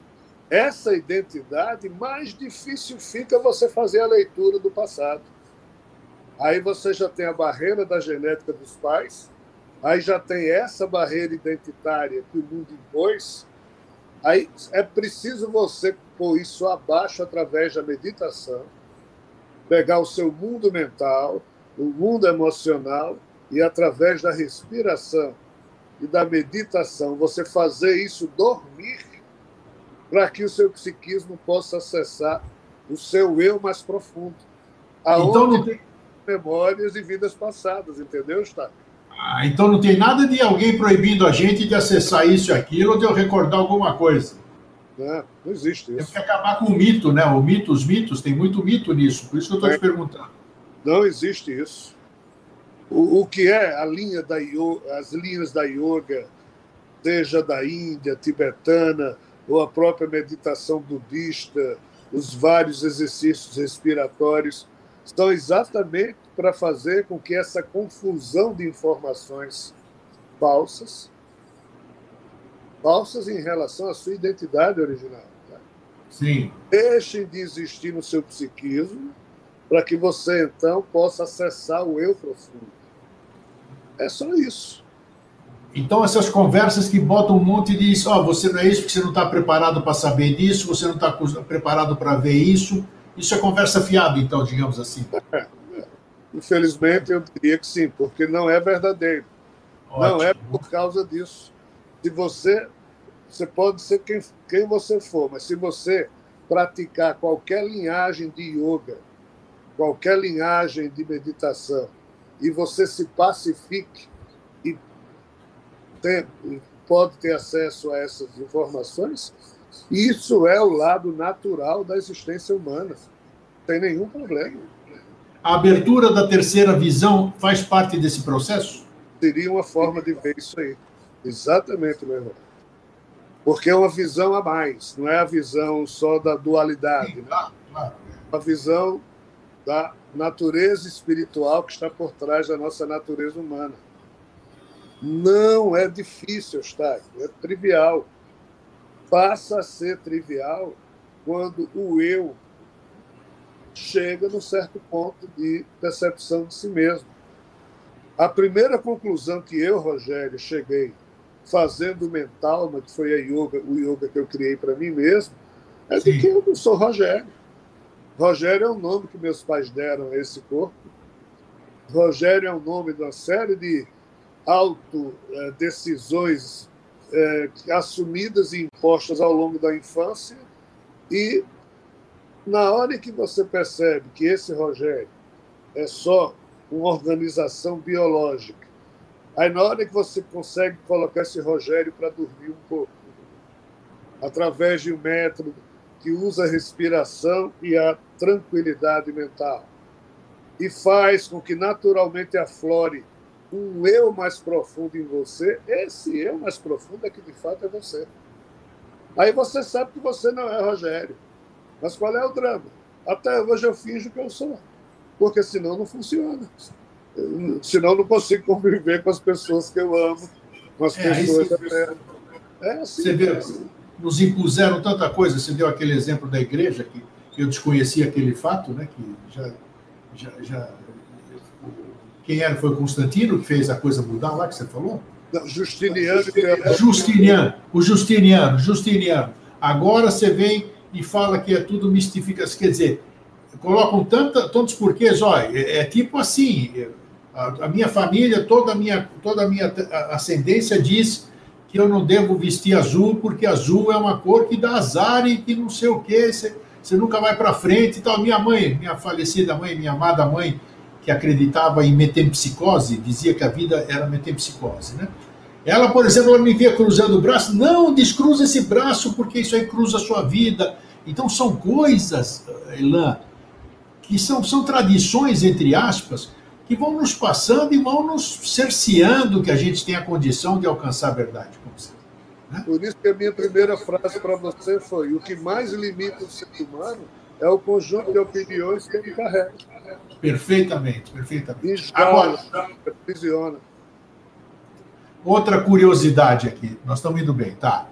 essa identidade, mais difícil fica você fazer a leitura do passado. Aí você já tem a barreira da genética dos pais, aí já tem essa barreira identitária que o mundo impôs, aí é preciso você pôr isso abaixo através da meditação, pegar o seu mundo mental, o mundo emocional, e através da respiração e da meditação, você fazer isso dormir para que o seu psiquismo possa acessar o seu eu mais profundo. Aonde então não tem memórias e vidas passadas, entendeu, Eustáquio? Ah, então não tem nada de alguém proibindo a gente de acessar isso e aquilo ou de eu recordar alguma coisa. Não, não existe isso. Tem que acabar com o mito, né? O mito, os mitos, tem muito mito nisso, por isso que eu estou é. te perguntando. Não existe isso. O, o que é a linha da yoga, as linhas da yoga, seja da Índia, tibetana, ou a própria meditação budista, os vários exercícios respiratórios, estão exatamente para fazer com que essa confusão de informações falsas, falsas em relação à sua identidade original. Tá? Sim. Deixem de existir no seu psiquismo, para que você, então, possa acessar o eu profundo. É só isso. Então, essas conversas que botam um monte de... Oh, você não é isso, porque você não está preparado para saber disso, você não está preparado para ver isso. Isso é conversa fiada, então, digamos assim. É. Infelizmente, eu diria que sim, porque não é verdadeiro. Ótimo. Não é por causa disso. Se você... Você pode ser quem, quem você for, mas se você praticar qualquer linhagem de yoga, qualquer linhagem de meditação, e você se pacifique e tem, pode ter acesso a essas informações, Isso é o lado natural da existência humana. Não tem nenhum problema. A abertura da terceira visão faz parte desse processo? Seria uma forma de ver isso aí. Exatamente, meu irmão. Porque é uma visão a mais, não é a visão só da dualidade. Sim, claro, claro. É a visão da natureza espiritual que está por trás da nossa natureza humana. Não é difícil, Eustáquio, é trivial. Passa a ser trivial quando o eu chega num certo ponto de percepção de si mesmo. A primeira conclusão que eu, Rogério, cheguei fazendo o mentalma, que foi a yoga, o yoga que eu criei para mim mesmo, é de que eu não sou Rogério. Rogério é o nome que meus pais deram a esse corpo. Rogério é o nome de uma série de autodecisões eh, eh, assumidas e impostas ao longo da infância. E na hora que você percebe que esse Rogério é só uma organização biológica, aí, na hora que você consegue colocar esse Rogério para dormir um pouco, através de um método que usa a respiração e a tranquilidade mental, e faz com que naturalmente aflore um eu mais profundo em você, esse eu mais profundo é que, de fato, é você. Aí você sabe que você não é Rogério. Mas qual é o drama? Até hoje eu finjo que eu sou, porque senão não funciona. Senão não consigo conviver com as pessoas que eu amo, com as é, pessoas da terra. É assim, você vê, é assim. Nos impuseram tanta coisa. Você deu aquele exemplo da igreja, que eu desconhecia aquele fato, né? Que já, já, já... Quem era? Foi o Constantino que fez a coisa mudar lá, que você falou? Não, Justiniano. Justiniano. Justiniano. O Justiniano. Justiniano. Agora você vem e fala que é tudo mistificação. Quer dizer, colocam tanta, tantos porquês. Olha, é, é tipo assim... É, a minha família, toda a minha, toda a minha ascendência diz que eu não devo vestir azul, porque azul é uma cor que dá azar e que não sei o quê, você, você nunca vai para frente e tal. Minha mãe, minha falecida mãe, minha amada mãe, que acreditava em metempsicose, dizia que a vida era metempsicose, né? Ela, por exemplo, ela me via cruzando o braço, não, descruza esse braço, porque isso aí cruza a sua vida. Então são coisas, Elan, que são, são tradições, entre aspas, que vão nos passando e vão nos cerceando que a gente tem a condição de alcançar a verdade. Como você, né? Por isso que a minha primeira frase para você foi: o que mais limita o ser humano é o conjunto de opiniões que ele carrega. Perfeitamente, perfeitamente. Escala, agora, aprisiona. Outra curiosidade aqui, nós estamos indo bem, tá?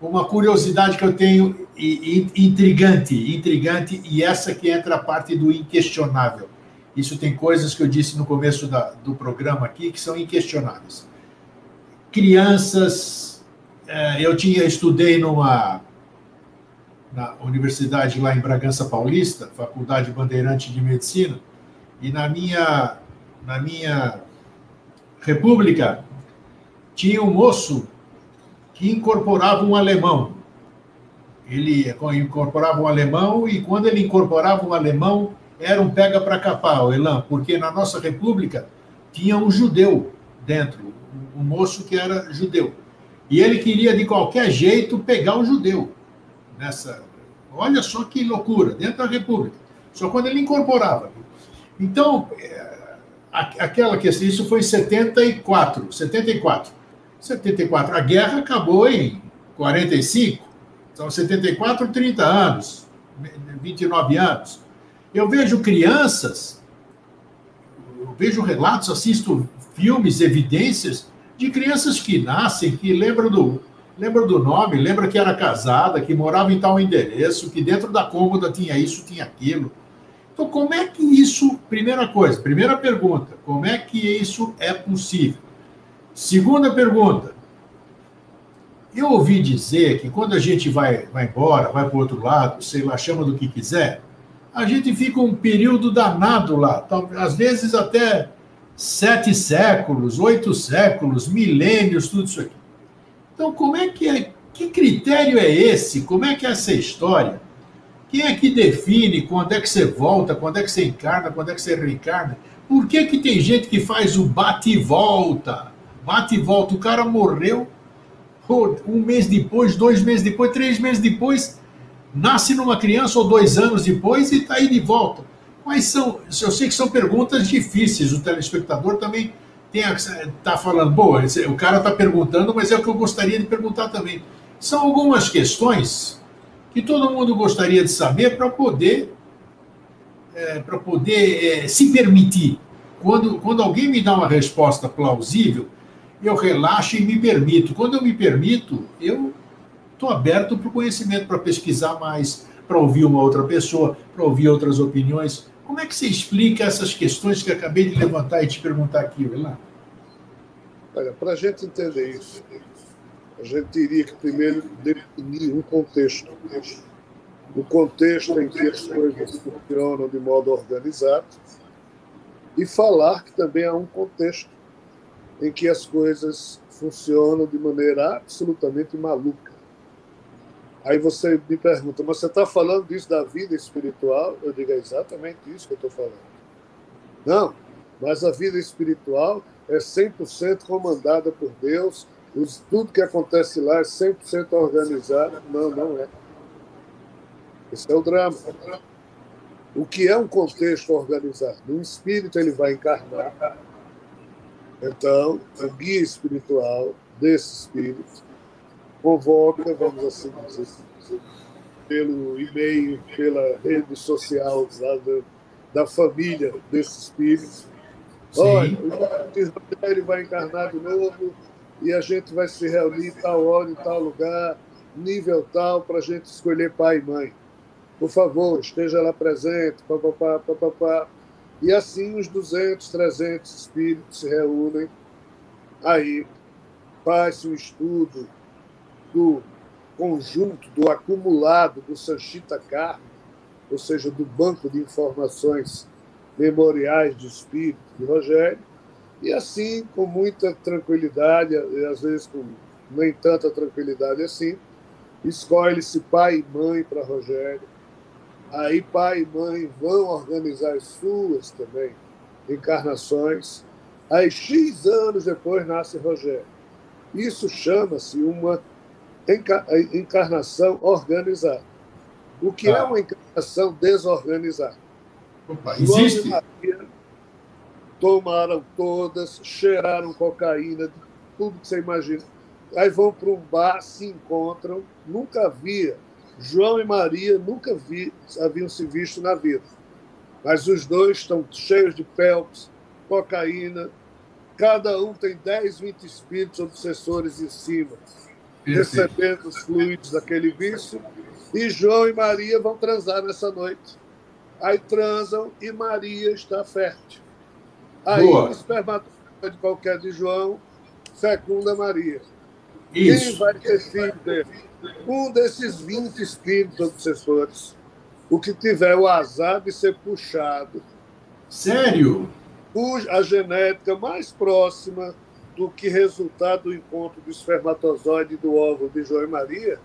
Uma curiosidade que eu tenho, e, e, intrigante, intrigante, e essa que entra a parte do inquestionável. Isso tem coisas que eu disse no começo da, do programa aqui que são inquestionáveis. Crianças, eh, eu tinha, estudei numa na universidade lá em Bragança Paulista, Faculdade Bandeirante de Medicina, e na minha, na minha república tinha um moço que incorporava um alemão. Ele incorporava um alemão e quando ele incorporava um alemão, era um pega para capar, Elan, porque na nossa república tinha um judeu dentro, um moço que era judeu. E ele queria, de qualquer jeito, pegar um judeu. Nessa... Olha só que loucura, dentro da república. Só quando ele incorporava. Então, aquela questão, isso foi em setenta e quatro. setenta e quatro. A guerra acabou em quarenta e cinco. Então, setenta e quatro, trinta anos, vinte e nove anos. Eu vejo crianças, eu vejo relatos, assisto filmes, evidências de crianças que nascem, que lembram do, lembram do nome, lembram que era casada, que morava em tal endereço, que dentro da cômoda tinha isso, tinha aquilo. Então, como é que isso... Primeira coisa, primeira pergunta, como é que isso é possível? Segunda pergunta, eu ouvi dizer que quando a gente vai, vai embora, vai para o outro lado, sei lá, chama do que quiser... a gente fica um período danado lá, às vezes até sete séculos, oito séculos, milênios, tudo isso aqui. Então, como é que é, que critério é esse? Como é que é essa história? Quem é que define quando é que você volta, quando é que você encarna, quando é que você reencarna? Por que que tem gente que faz o bate e volta? Bate e volta, o cara morreu, um mês depois, dois meses depois, três meses depois, nasce numa criança ou dois anos depois e está aí de volta. Mas são, eu sei que são perguntas difíceis, o telespectador também está falando, boa, o cara está perguntando, mas é o que eu gostaria de perguntar também. São algumas questões que todo mundo gostaria de saber para poder, é, para poder é, se permitir. Quando, quando alguém me dá uma resposta plausível, eu relaxo e me permito. Quando eu me permito, eu estou aberto para o conhecimento, para pesquisar mais, para ouvir uma outra pessoa, para ouvir outras opiniões. Como é que você explica essas questões que eu acabei de levantar e te perguntar aqui, Elan? Olha, para a gente entender isso, a gente teria que primeiro definir um contexto. O contexto em que as coisas funcionam de modo organizado e falar que também há um contexto em que as coisas funcionam de maneira absolutamente maluca. Aí você me pergunta, mas você está falando disso da vida espiritual? Eu digo, é exatamente isso que eu estou falando. Não, mas a vida espiritual é cem por cento comandada por Deus, tudo que acontece lá é cem por cento organizado. Não, não é. Esse é o drama. O que é um contexto organizado? Um espírito ele vai encarnar. Então, o guia espiritual desse espírito convoca, vamos assim dizer, pelo e-mail, pela rede social da, da família desse espírito. Olha, o ele vai encarnar de novo e a gente vai se reunir em tal hora, em tal lugar, nível tal, para a gente escolher pai e mãe. Por favor, esteja lá presente, papapá, papapá. E assim os duzentos, trezentos espíritos se reúnem. Aí faz-se um estudo do conjunto, do acumulado do Sanchita Karma, ou seja, do banco de informações memoriais do espírito de Rogério. E assim, com muita tranquilidade, e às vezes com nem tanta tranquilidade assim, escolhe-se pai e mãe para Rogério. Aí pai e mãe vão organizar as suas também encarnações. Aí X anos depois nasce Rogério. Isso chama-se uma encarnação organizada. O que ah. é uma encarnação desorganizada? Opa, existe? João e Maria tomaram todas, cheiraram cocaína, tudo que você imagina. Aí vão para um bar, se encontram, nunca havia. João e Maria nunca vi, haviam se visto na vida. Mas os dois estão cheios de pelps, cocaína. Cada um tem dez, vinte espíritos obsessores em cima, recebendo os fluidos daquele vício. E João e Maria vão transar nessa noite. Aí transam e Maria está fértil. Aí Boa. O espermatozoide qualquer de João fecunda Maria. Isso. Quem vai ter filho dele? Um desses vinte espíritos obsessores, o que tiver o azar de ser puxado. Sério? A genética mais próxima do que resultar do encontro do espermatozoide e do óvulo de João e Maria,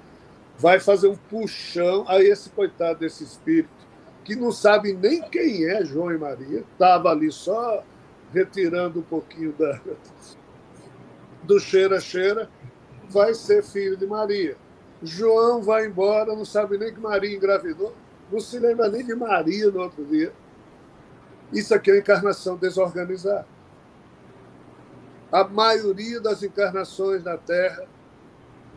vai fazer um puxão a esse coitado desse espírito, que não sabe nem quem é João e Maria, estava ali só retirando um pouquinho da, do cheira-cheira, vai ser filho de Maria. João vai embora, não sabe nem que Maria engravidou, não se lembra nem de Maria no outro dia. Isso aqui é uma encarnação desorganizada. A maioria das encarnações na Terra,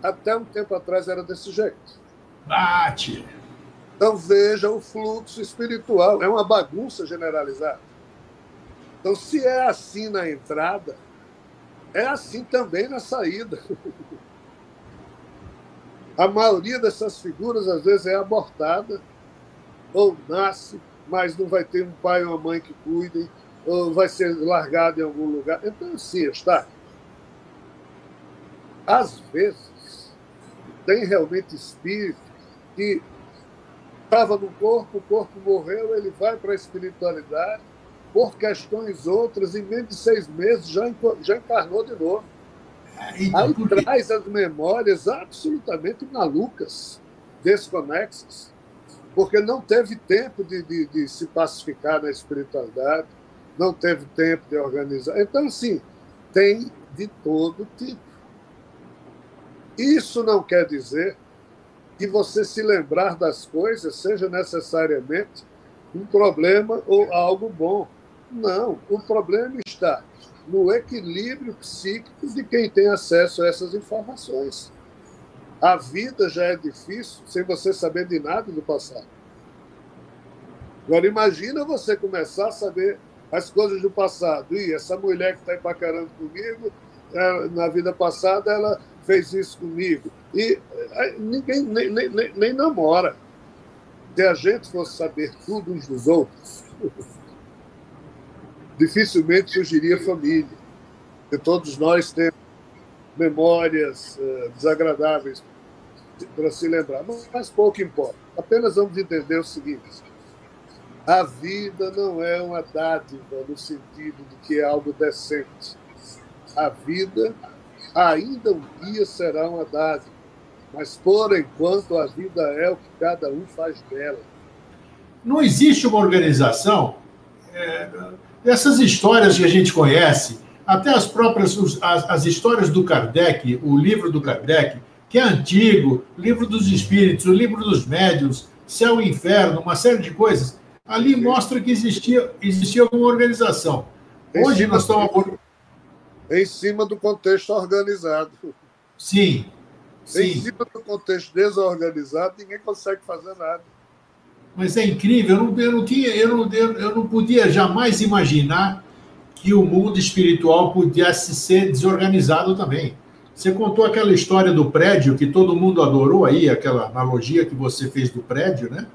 até um tempo atrás, era desse jeito. Bate! Então veja o fluxo espiritual, é uma bagunça generalizada. Então, se é assim na entrada, é assim também na saída. A maioria dessas figuras, às vezes, é abortada, ou nasce, mas não vai ter um pai ou uma mãe que cuidem, ou vai ser largado em algum lugar. Então, assim, está. Às vezes, tem realmente espírito que estava no corpo, o corpo morreu, ele vai para a espiritualidade, por questões outras, em menos de seis meses, já, já encarnou de novo. Aí traz as memórias absolutamente malucas, desconexas, porque não teve tempo de, de, de se pacificar na espiritualidade, não teve tempo de organizar. Então, assim, tem de todo tipo. Isso não quer dizer que você se lembrar das coisas seja necessariamente um problema ou algo bom. Não, o problema está no equilíbrio psíquico de quem tem acesso a essas informações. A vida já é difícil sem você saber de nada do passado. Agora, imagina você começar a saber as coisas do passado. E essa mulher que está empacarando comigo, na vida passada, ela fez isso comigo. E ninguém nem, nem, nem namora. Se a gente fosse saber tudo uns dos outros, dificilmente surgiria família. E todos nós temos memórias desagradáveis para se lembrar. Mas pouco importa. Apenas vamos entender o seguinte. A vida não é uma dádiva no sentido de que é algo decente. A vida ainda um dia será uma dádiva, mas, por enquanto, a vida é o que cada um faz dela. Não existe uma organização... É, essas histórias que a gente conhece, até as próprias as, as histórias do Kardec, o livro do Kardec, que é antigo, livro dos espíritos, o livro dos médiuns, céu e inferno, uma série de coisas... Ali mostra que existia, existia alguma organização. Hoje nós estamos... Em cima do contexto organizado. Sim, sim. Em cima do contexto desorganizado, ninguém consegue fazer nada. Mas é incrível. Eu não, eu não, tinha, eu não, eu não podia jamais imaginar que o mundo espiritual pudesse ser desorganizado também. Você contou aquela história do prédio, que todo mundo adorou aí, aquela analogia que você fez do prédio, né?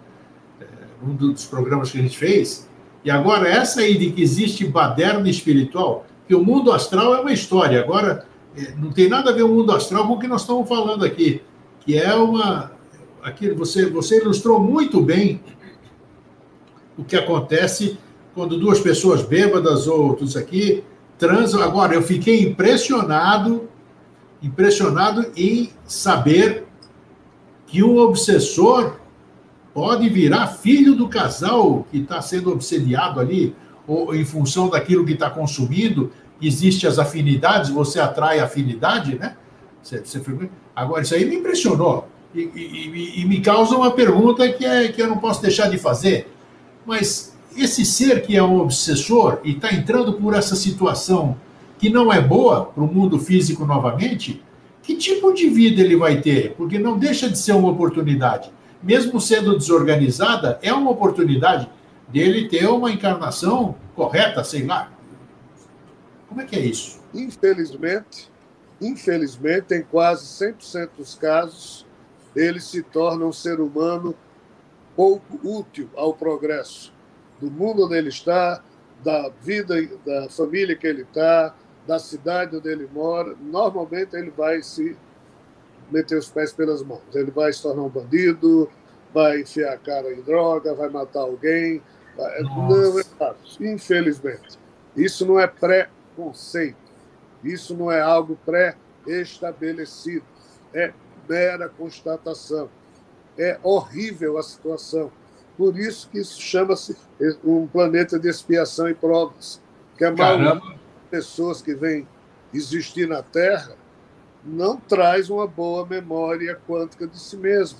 Um dos programas que a gente fez, e agora essa aí de que existe baderna espiritual, que o mundo astral é uma história, agora não tem nada a ver o mundo astral com o que nós estamos falando aqui, que é uma... Aqui você, você ilustrou muito bem o que acontece quando duas pessoas bêbadas ou tudo aqui transam. Agora, eu fiquei impressionado, impressionado em saber que um obsessor pode virar filho do casal que está sendo obsediado ali, ou em função daquilo que está consumindo. Existem as afinidades, você atrai afinidade, né? Você, você... Agora, isso aí me impressionou. E, e, e me causa uma pergunta que, é, que eu não posso deixar de fazer. Mas esse ser que é um obsessor e está entrando por essa situação que não é boa para o mundo físico novamente, que tipo de vida ele vai ter? Porque não deixa de ser uma oportunidade. Mesmo sendo desorganizada, é uma oportunidade dele ter uma encarnação correta, sei lá. Como é que é isso? Infelizmente, infelizmente, em quase cem por cento dos casos, ele se torna um ser humano pouco útil ao progresso do mundo onde ele está, da vida, da família que ele está, da cidade onde ele mora. Normalmente, ele vai se... meter os pés pelas mãos. Ele vai se tornar um bandido, vai enfiar a cara em droga, vai matar alguém. Vai... Não é errado, infelizmente. Isso não é pré-conceito. Isso não é algo pré-estabelecido. É mera constatação. É horrível a situação. Por isso que isso chama-se um planeta de expiação e provas. Que a maioria das pessoas que vêm existir na Terra não traz uma boa memória quântica de si mesmo,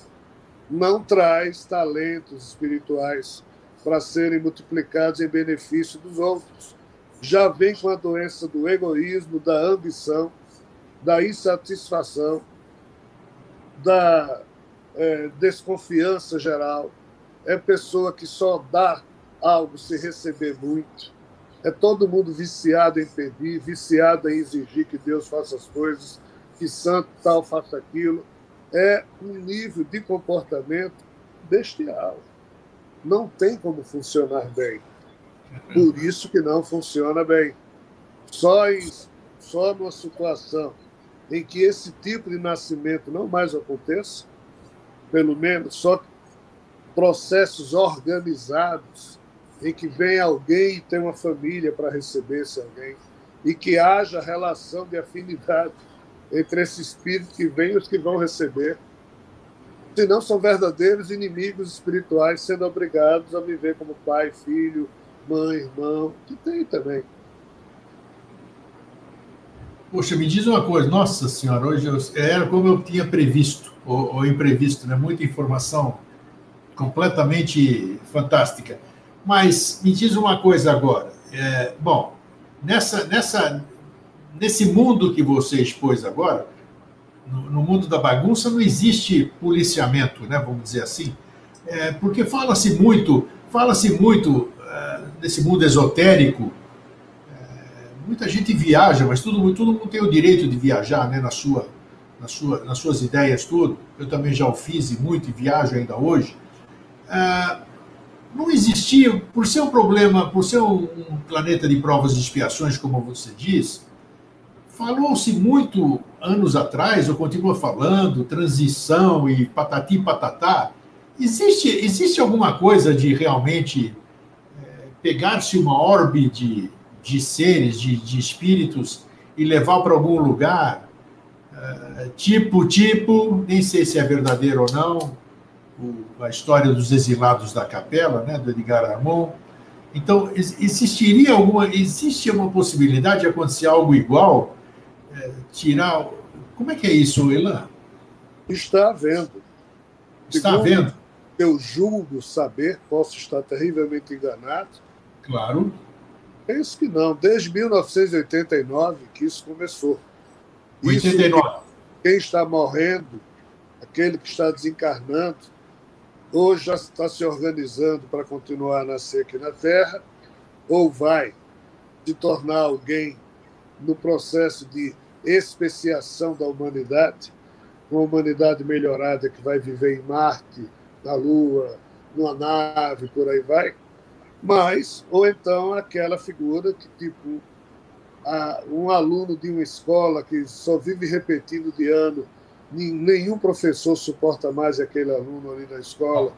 não traz talentos espirituais para serem multiplicados em benefício dos outros. Já vem com a doença do egoísmo, da ambição, da insatisfação, da é, desconfiança geral. É pessoa que só dá algo se receber muito. É todo mundo viciado em pedir, viciado em exigir que Deus faça as coisas, que santo tal faça aquilo. É um nível de comportamento bestial. Não tem como funcionar bem. Por isso que não funciona bem. Só, em, só numa situação em que esse tipo de nascimento não mais aconteça, pelo menos só processos organizados em que vem alguém e tem uma família para receber esse alguém e que haja relação de afinidade entre esse espírito que vem e os que vão receber. Senão são verdadeiros inimigos espirituais sendo obrigados a viver como pai, filho, mãe, irmão, que tem também. Poxa, me diz uma coisa, nossa senhora, hoje eu, era como eu tinha previsto, ou, ou imprevisto, né? Muita informação completamente fantástica. Mas me diz uma coisa agora, é, bom, nessa, nessa, nesse mundo que você expôs agora, no, no mundo da bagunça não existe policiamento, né? Vamos dizer assim, é, porque fala-se muito, fala-se muito desse mundo esotérico. Muita gente viaja, mas todo mundo, todo mundo tem o direito de viajar, né, na sua, na sua, nas suas ideias, tudo. Eu também já o fiz e muito, e viajo ainda hoje. Ah, não existia, por ser um problema, por ser um, um planeta de provas e expiações, como você diz, falou-se muito anos atrás, eu continuo falando, transição e patati patatá. Existe, existe alguma coisa de realmente é, pegar-se uma orbe de... de seres, de, de espíritos, e levar para algum lugar, uh, tipo, tipo, nem sei se é verdadeiro ou não, o, a história dos exilados da capela, né, do Edgar Armond. Então, ex- existiria alguma, existe uma possibilidade de acontecer algo igual? Uh, tirar, como é que é isso, Elan? Está havendo. Está havendo? Eu julgo saber, posso estar terrivelmente enganado. Claro. Penso que não, desde mil novecentos e oitenta e nove que isso começou. oitenta e nove Isso, quem está morrendo, aquele que está desencarnando, ou já está se organizando para continuar a nascer aqui na Terra, ou vai se tornar alguém no processo de especiação da humanidade, uma humanidade melhorada que vai viver em Marte, na Lua, numa nave, por aí vai. Mas, ou então aquela figura que, tipo, a, um aluno de uma escola que só vive repetindo de ano, nenhum professor suporta mais aquele aluno ali na escola,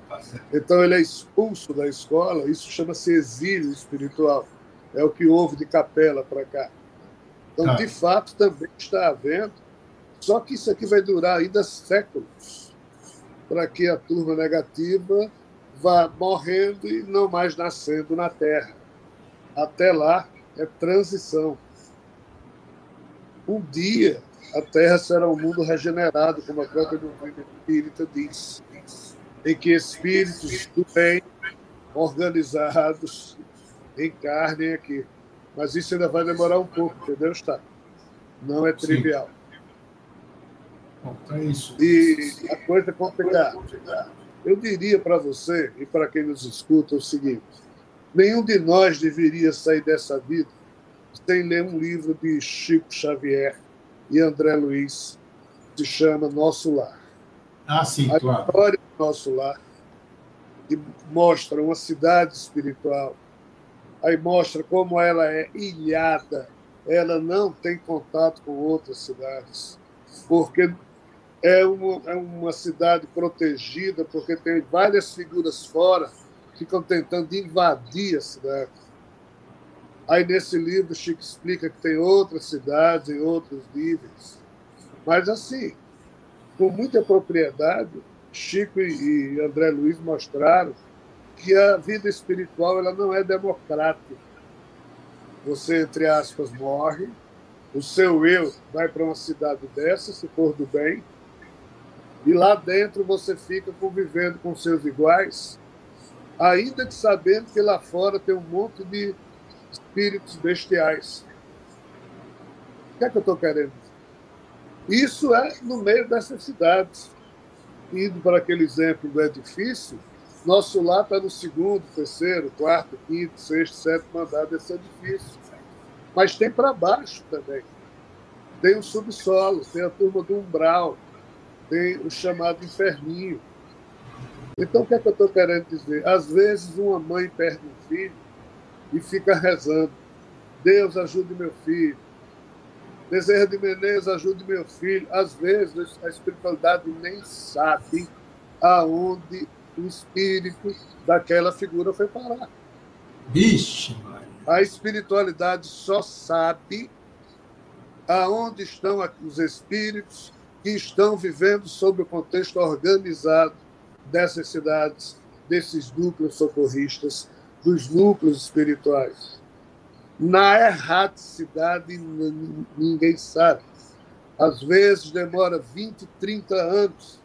então ele é expulso da escola, isso chama-se exílio espiritual, é o que houve de capela para cá. Então, ah. de fato, também está havendo, só que isso aqui vai durar ainda séculos, para que a turma negativa... vá morrendo e não mais nascendo na Terra. Até lá é transição. Um dia a Terra será um mundo regenerado, como a própria doutrina espírita diz, em que espíritos do bem organizados encarnem aqui. Mas isso ainda vai demorar um pouco, entendeu, Eustáquio? Não é trivial. Então é isso. E a coisa é complicada. Eu diria para você e para quem nos escuta o seguinte: nenhum de nós deveria sair dessa vida sem ler um livro de Chico Xavier e André Luiz, que se chama Nosso Lar. Ah, sim, a claro. A história do Nosso Lar, que mostra uma cidade espiritual, aí mostra como ela é ilhada, ela não tem contato com outras cidades, porque... É uma, é uma cidade protegida, porque tem várias figuras fora que ficam tentando invadir a cidade. Aí, nesse livro, Chico explica que tem outras cidades em outros níveis. Mas, assim, com muita propriedade, Chico e André Luiz mostraram que a vida espiritual ela não é democrática. Você, entre aspas, morre, o seu eu vai para uma cidade dessa, se for do bem, e lá dentro você fica convivendo com seus iguais, ainda que sabendo que lá fora tem um monte de espíritos bestiais. O que é que eu estou querendo? Isso é no meio dessas cidades. Indo para aquele exemplo do edifício, Nosso Lar está no segundo, terceiro, quarto, quinto, sexto, sétimo andar desse edifício. Mas tem para baixo também. Tem o subsolo, tem a turma do umbral, tem o chamado inferninho. Então, o que é que eu estou querendo dizer? Às vezes, uma mãe perde um filho e fica rezando. Deus, ajude meu filho. Bezerra de Menezes, ajude meu filho. Às vezes, a espiritualidade nem sabe aonde o espírito daquela figura foi parar. Vixe, mãe. A espiritualidade só sabe aonde estão os espíritos que estão vivendo sob o contexto organizado dessas cidades, desses núcleos socorristas, dos núcleos espirituais. Na erraticidade, ninguém sabe. Às vezes demora vinte, trinta anos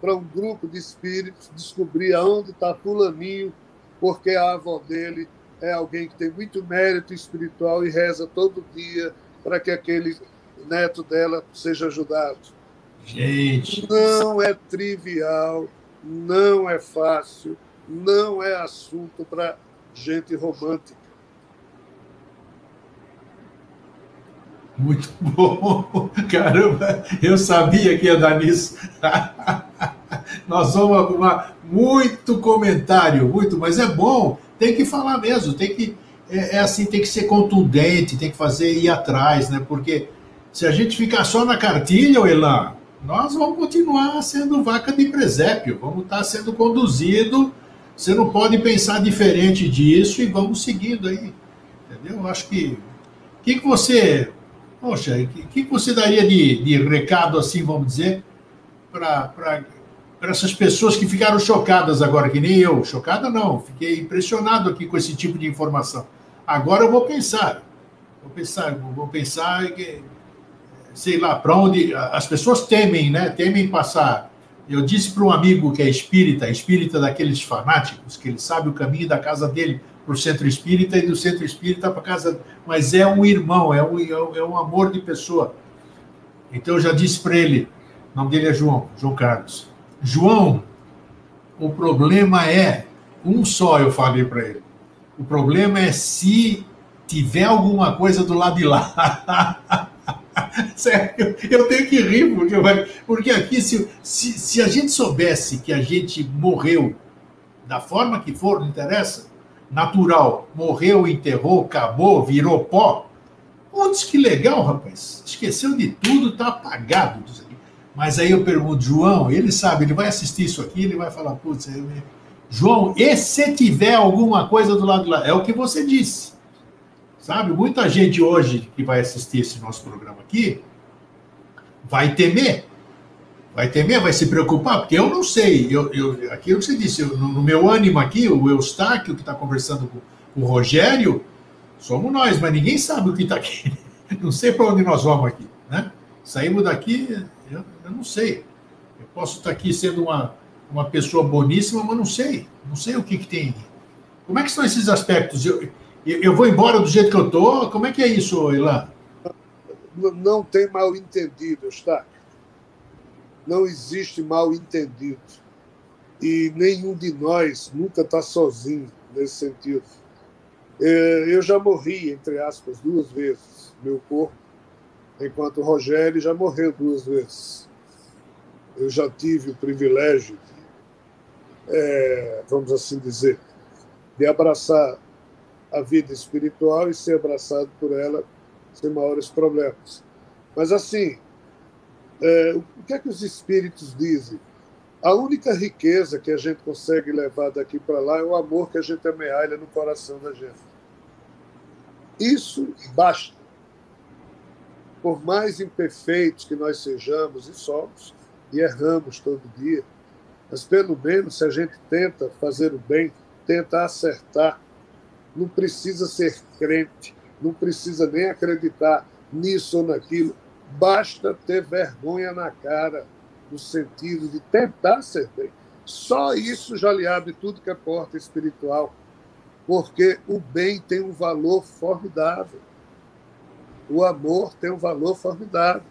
para um grupo de espíritos descobrir aonde está fulaninho, porque a avó dele é alguém que tem muito mérito espiritual e reza todo dia para que aquele neto dela seja ajudado. Gente! Não é trivial, não é fácil, não é assunto para gente romântica. Muito bom! Caramba, eu sabia que ia dar nisso. Nós vamos arrumar muito comentário, muito, mas é bom, tem que falar mesmo, tem que, é, é assim, tem que ser contundente, tem que fazer ir atrás, né? Porque se a gente ficar só na cartilha, Elan, nós vamos continuar sendo vaca de presépio, vamos estar sendo conduzido, você não pode pensar diferente disso e vamos seguindo aí, entendeu? Acho que... O que, que você... Poxa, o que, que você daria de, de recado, assim, vamos dizer, para essas pessoas que ficaram chocadas agora, que nem eu? Chocada não, fiquei impressionado aqui com esse tipo de informação. Agora eu vou pensar, vou pensar, vou pensar, que, sei lá, para onde... As pessoas temem, né? Temem passar. Eu disse para um amigo que é espírita, espírita daqueles fanáticos, que ele sabe o caminho da casa dele para o centro espírita e do centro espírita para casa... Mas é um irmão, é um, é um amor de pessoa. Então, eu já disse para ele, o nome dele é João, João Carlos. João, o problema é, um só eu falei para ele, o problema é se tiver alguma coisa do lado de lá. Sério, eu tenho que rir, porque, porque aqui, se, se, se a gente soubesse que a gente morreu, da forma que for, não interessa, natural, morreu, enterrou, acabou, virou pó. Putz, que legal, rapaz. Esqueceu de tudo, tá apagado. Mas aí eu pergunto, João, ele sabe, ele vai assistir isso aqui, ele vai falar, putz, é... João, e se tiver alguma coisa do lado de lá? É o que você disse. Sabe, muita gente hoje que vai assistir esse nosso programa aqui vai temer. Vai temer, vai se preocupar, porque eu não sei. Eu, eu, aquilo que você disse, eu, no meu ânimo aqui, o Eustáquio, que está conversando com o Rogério, somos nós, mas ninguém sabe o que está aqui. Não sei para onde nós vamos aqui, né? Saímos daqui, eu, eu não sei. Eu posso estar aqui sendo uma, uma pessoa boníssima, mas não sei. Não sei o que, que tem. Como é que são esses aspectos? Eu, eu, eu vou embora do jeito que eu estou? Como é que é isso, Elan? Não, não tem mal entendido, Eustáquio. Não existe mal entendido. E nenhum de nós nunca está sozinho nesse sentido. Eu já morri, entre aspas, duas vezes, meu corpo, enquanto o Rogério já morreu duas vezes. Eu já tive o privilégio de, é, vamos assim dizer, de abraçar a vida espiritual e ser abraçado por ela sem maiores problemas. Mas assim... É, o que é que os espíritos dizem? A única riqueza que a gente consegue levar daqui para lá é o amor que a gente amealha no coração da gente. Isso basta. Por mais imperfeitos que nós sejamos e somos, e erramos todo dia, mas pelo menos se a gente tenta fazer o bem, tenta acertar, não precisa ser crente, não precisa nem acreditar nisso ou naquilo. Basta ter vergonha na cara, no sentido de tentar ser bem. Só isso já lhe abre tudo que é porta espiritual, porque o bem tem um valor formidável. O amor tem um valor formidável.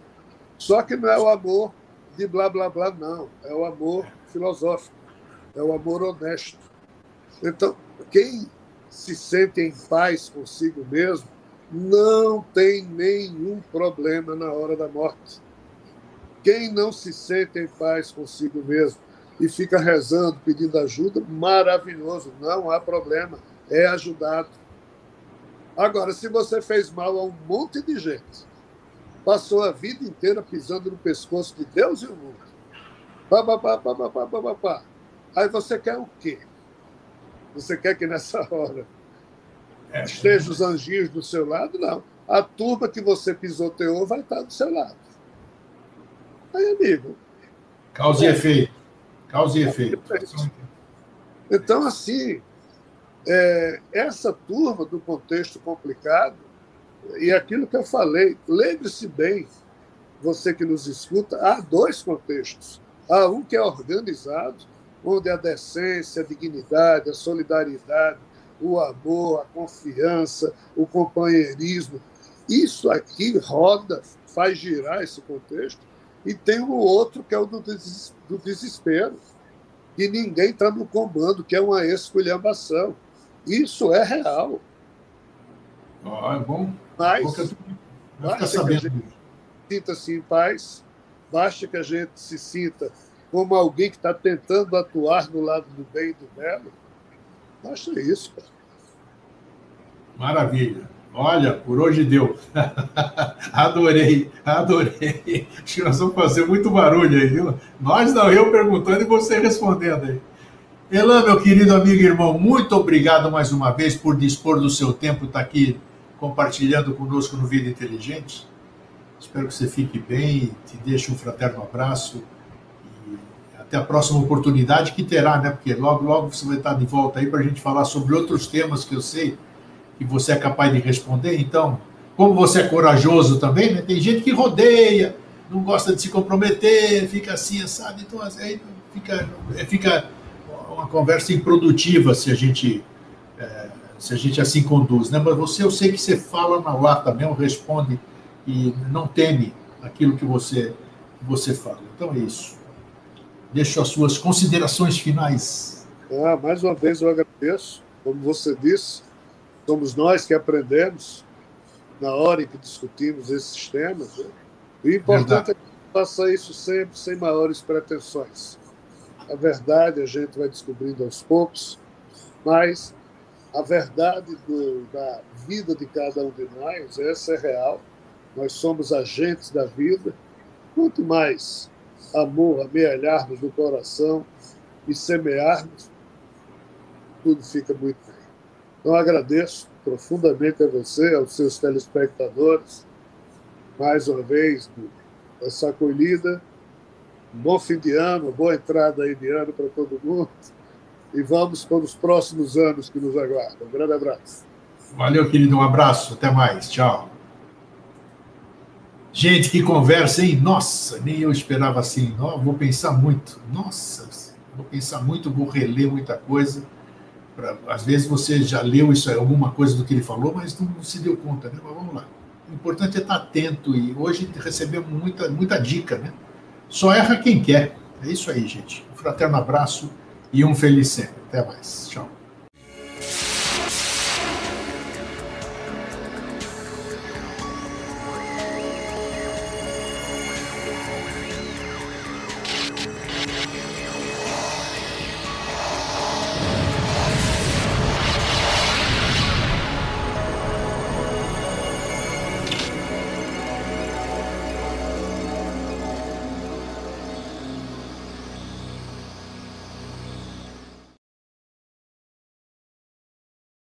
Só que não é o amor de blá, blá, blá, não. É o amor filosófico, é o amor honesto. Então, quem se sente em paz consigo mesmo, não tem nenhum problema na hora da morte. Quem não se sente em paz consigo mesmo e fica rezando, pedindo ajuda, maravilhoso, não há problema, é ajudado. Agora, se você fez mal a um monte de gente, passou a vida inteira pisando no pescoço de Deus e o mundo, pá, pá, pá, pá, pá, pá, pá, pá. Aí você quer o quê? Você quer que nessa hora esteja os anjinhos do seu lado? Não. A turma que você pisoteou vai estar do seu lado. Aí, amigo... Causa e efeito. Causa e efeito. Então, assim, é, essa turma do contexto complicado, e aquilo que eu falei, lembre-se bem, você que nos escuta, há dois contextos. Há um que é organizado, onde a decência, a dignidade, a solidariedade, o amor, a confiança, o companheirismo, isso aqui roda, faz girar esse contexto. E tem o outro, que é o do desespero, que ninguém está no comando, que é uma esculhambação. Isso é real. Ah, é bom. Mas basta que a gente sinta-se em paz, basta que a gente se sinta como alguém que está tentando atuar no lado do bem e do belo. Basta isso, cara. Maravilha. Olha, por hoje deu. Adorei, adorei. Acho que nós vamos fazer muito barulho aí, viu? Nós não, eu perguntando e você respondendo aí. Elan, meu querido amigo e irmão, muito obrigado mais uma vez por dispor do seu tempo, estar aqui compartilhando conosco no Vida Inteligente. Espero que você fique bem, te deixo um fraterno abraço e até a próxima oportunidade que terá, né? Porque logo, logo você vai estar de volta aí para a gente falar sobre outros temas que eu sei que você é capaz de responder. Então, como você é corajoso também, né? Tem gente que rodeia, não gosta de se comprometer, fica assim, sabe? Então, aí fica, fica uma conversa improdutiva se a gente, é, se a gente assim conduz, né? Mas você, eu sei que você fala na lata mesmo, responde e não teme aquilo que você, que você fala. Então, é isso. Deixo as suas considerações finais. Ah, mais uma vez eu agradeço, como você disse, somos nós que aprendemos na hora em que discutimos esses temas. Né? O importante é que faça isso sempre, sem maiores pretensões. A verdade a gente vai descobrindo aos poucos, mas a verdade do, da vida de cada um de nós, essa é real. Nós somos agentes da vida. Quanto mais amor amealharmos no coração e semearmos, tudo fica muito bem. Então, agradeço profundamente a você, aos seus telespectadores, mais uma vez, essa acolhida. Bom fim de ano, boa entrada aí de ano para todo mundo. E vamos para os próximos anos que nos aguardam. Um grande abraço. Valeu, querido. Um abraço. Até mais. Tchau. Gente, que conversa, hein? Nossa, nem eu esperava assim. Não, vou pensar muito. Nossa, vou pensar muito, vou reler muita coisa. Às vezes você já leu isso, alguma coisa do que ele falou, mas não se deu conta, né? Mas vamos lá. O importante é estar atento, e hoje recebemos muita, muita dica, né? Só erra quem quer. É isso aí, gente. Um fraterno abraço e um feliz sempre. Até mais. Tchau.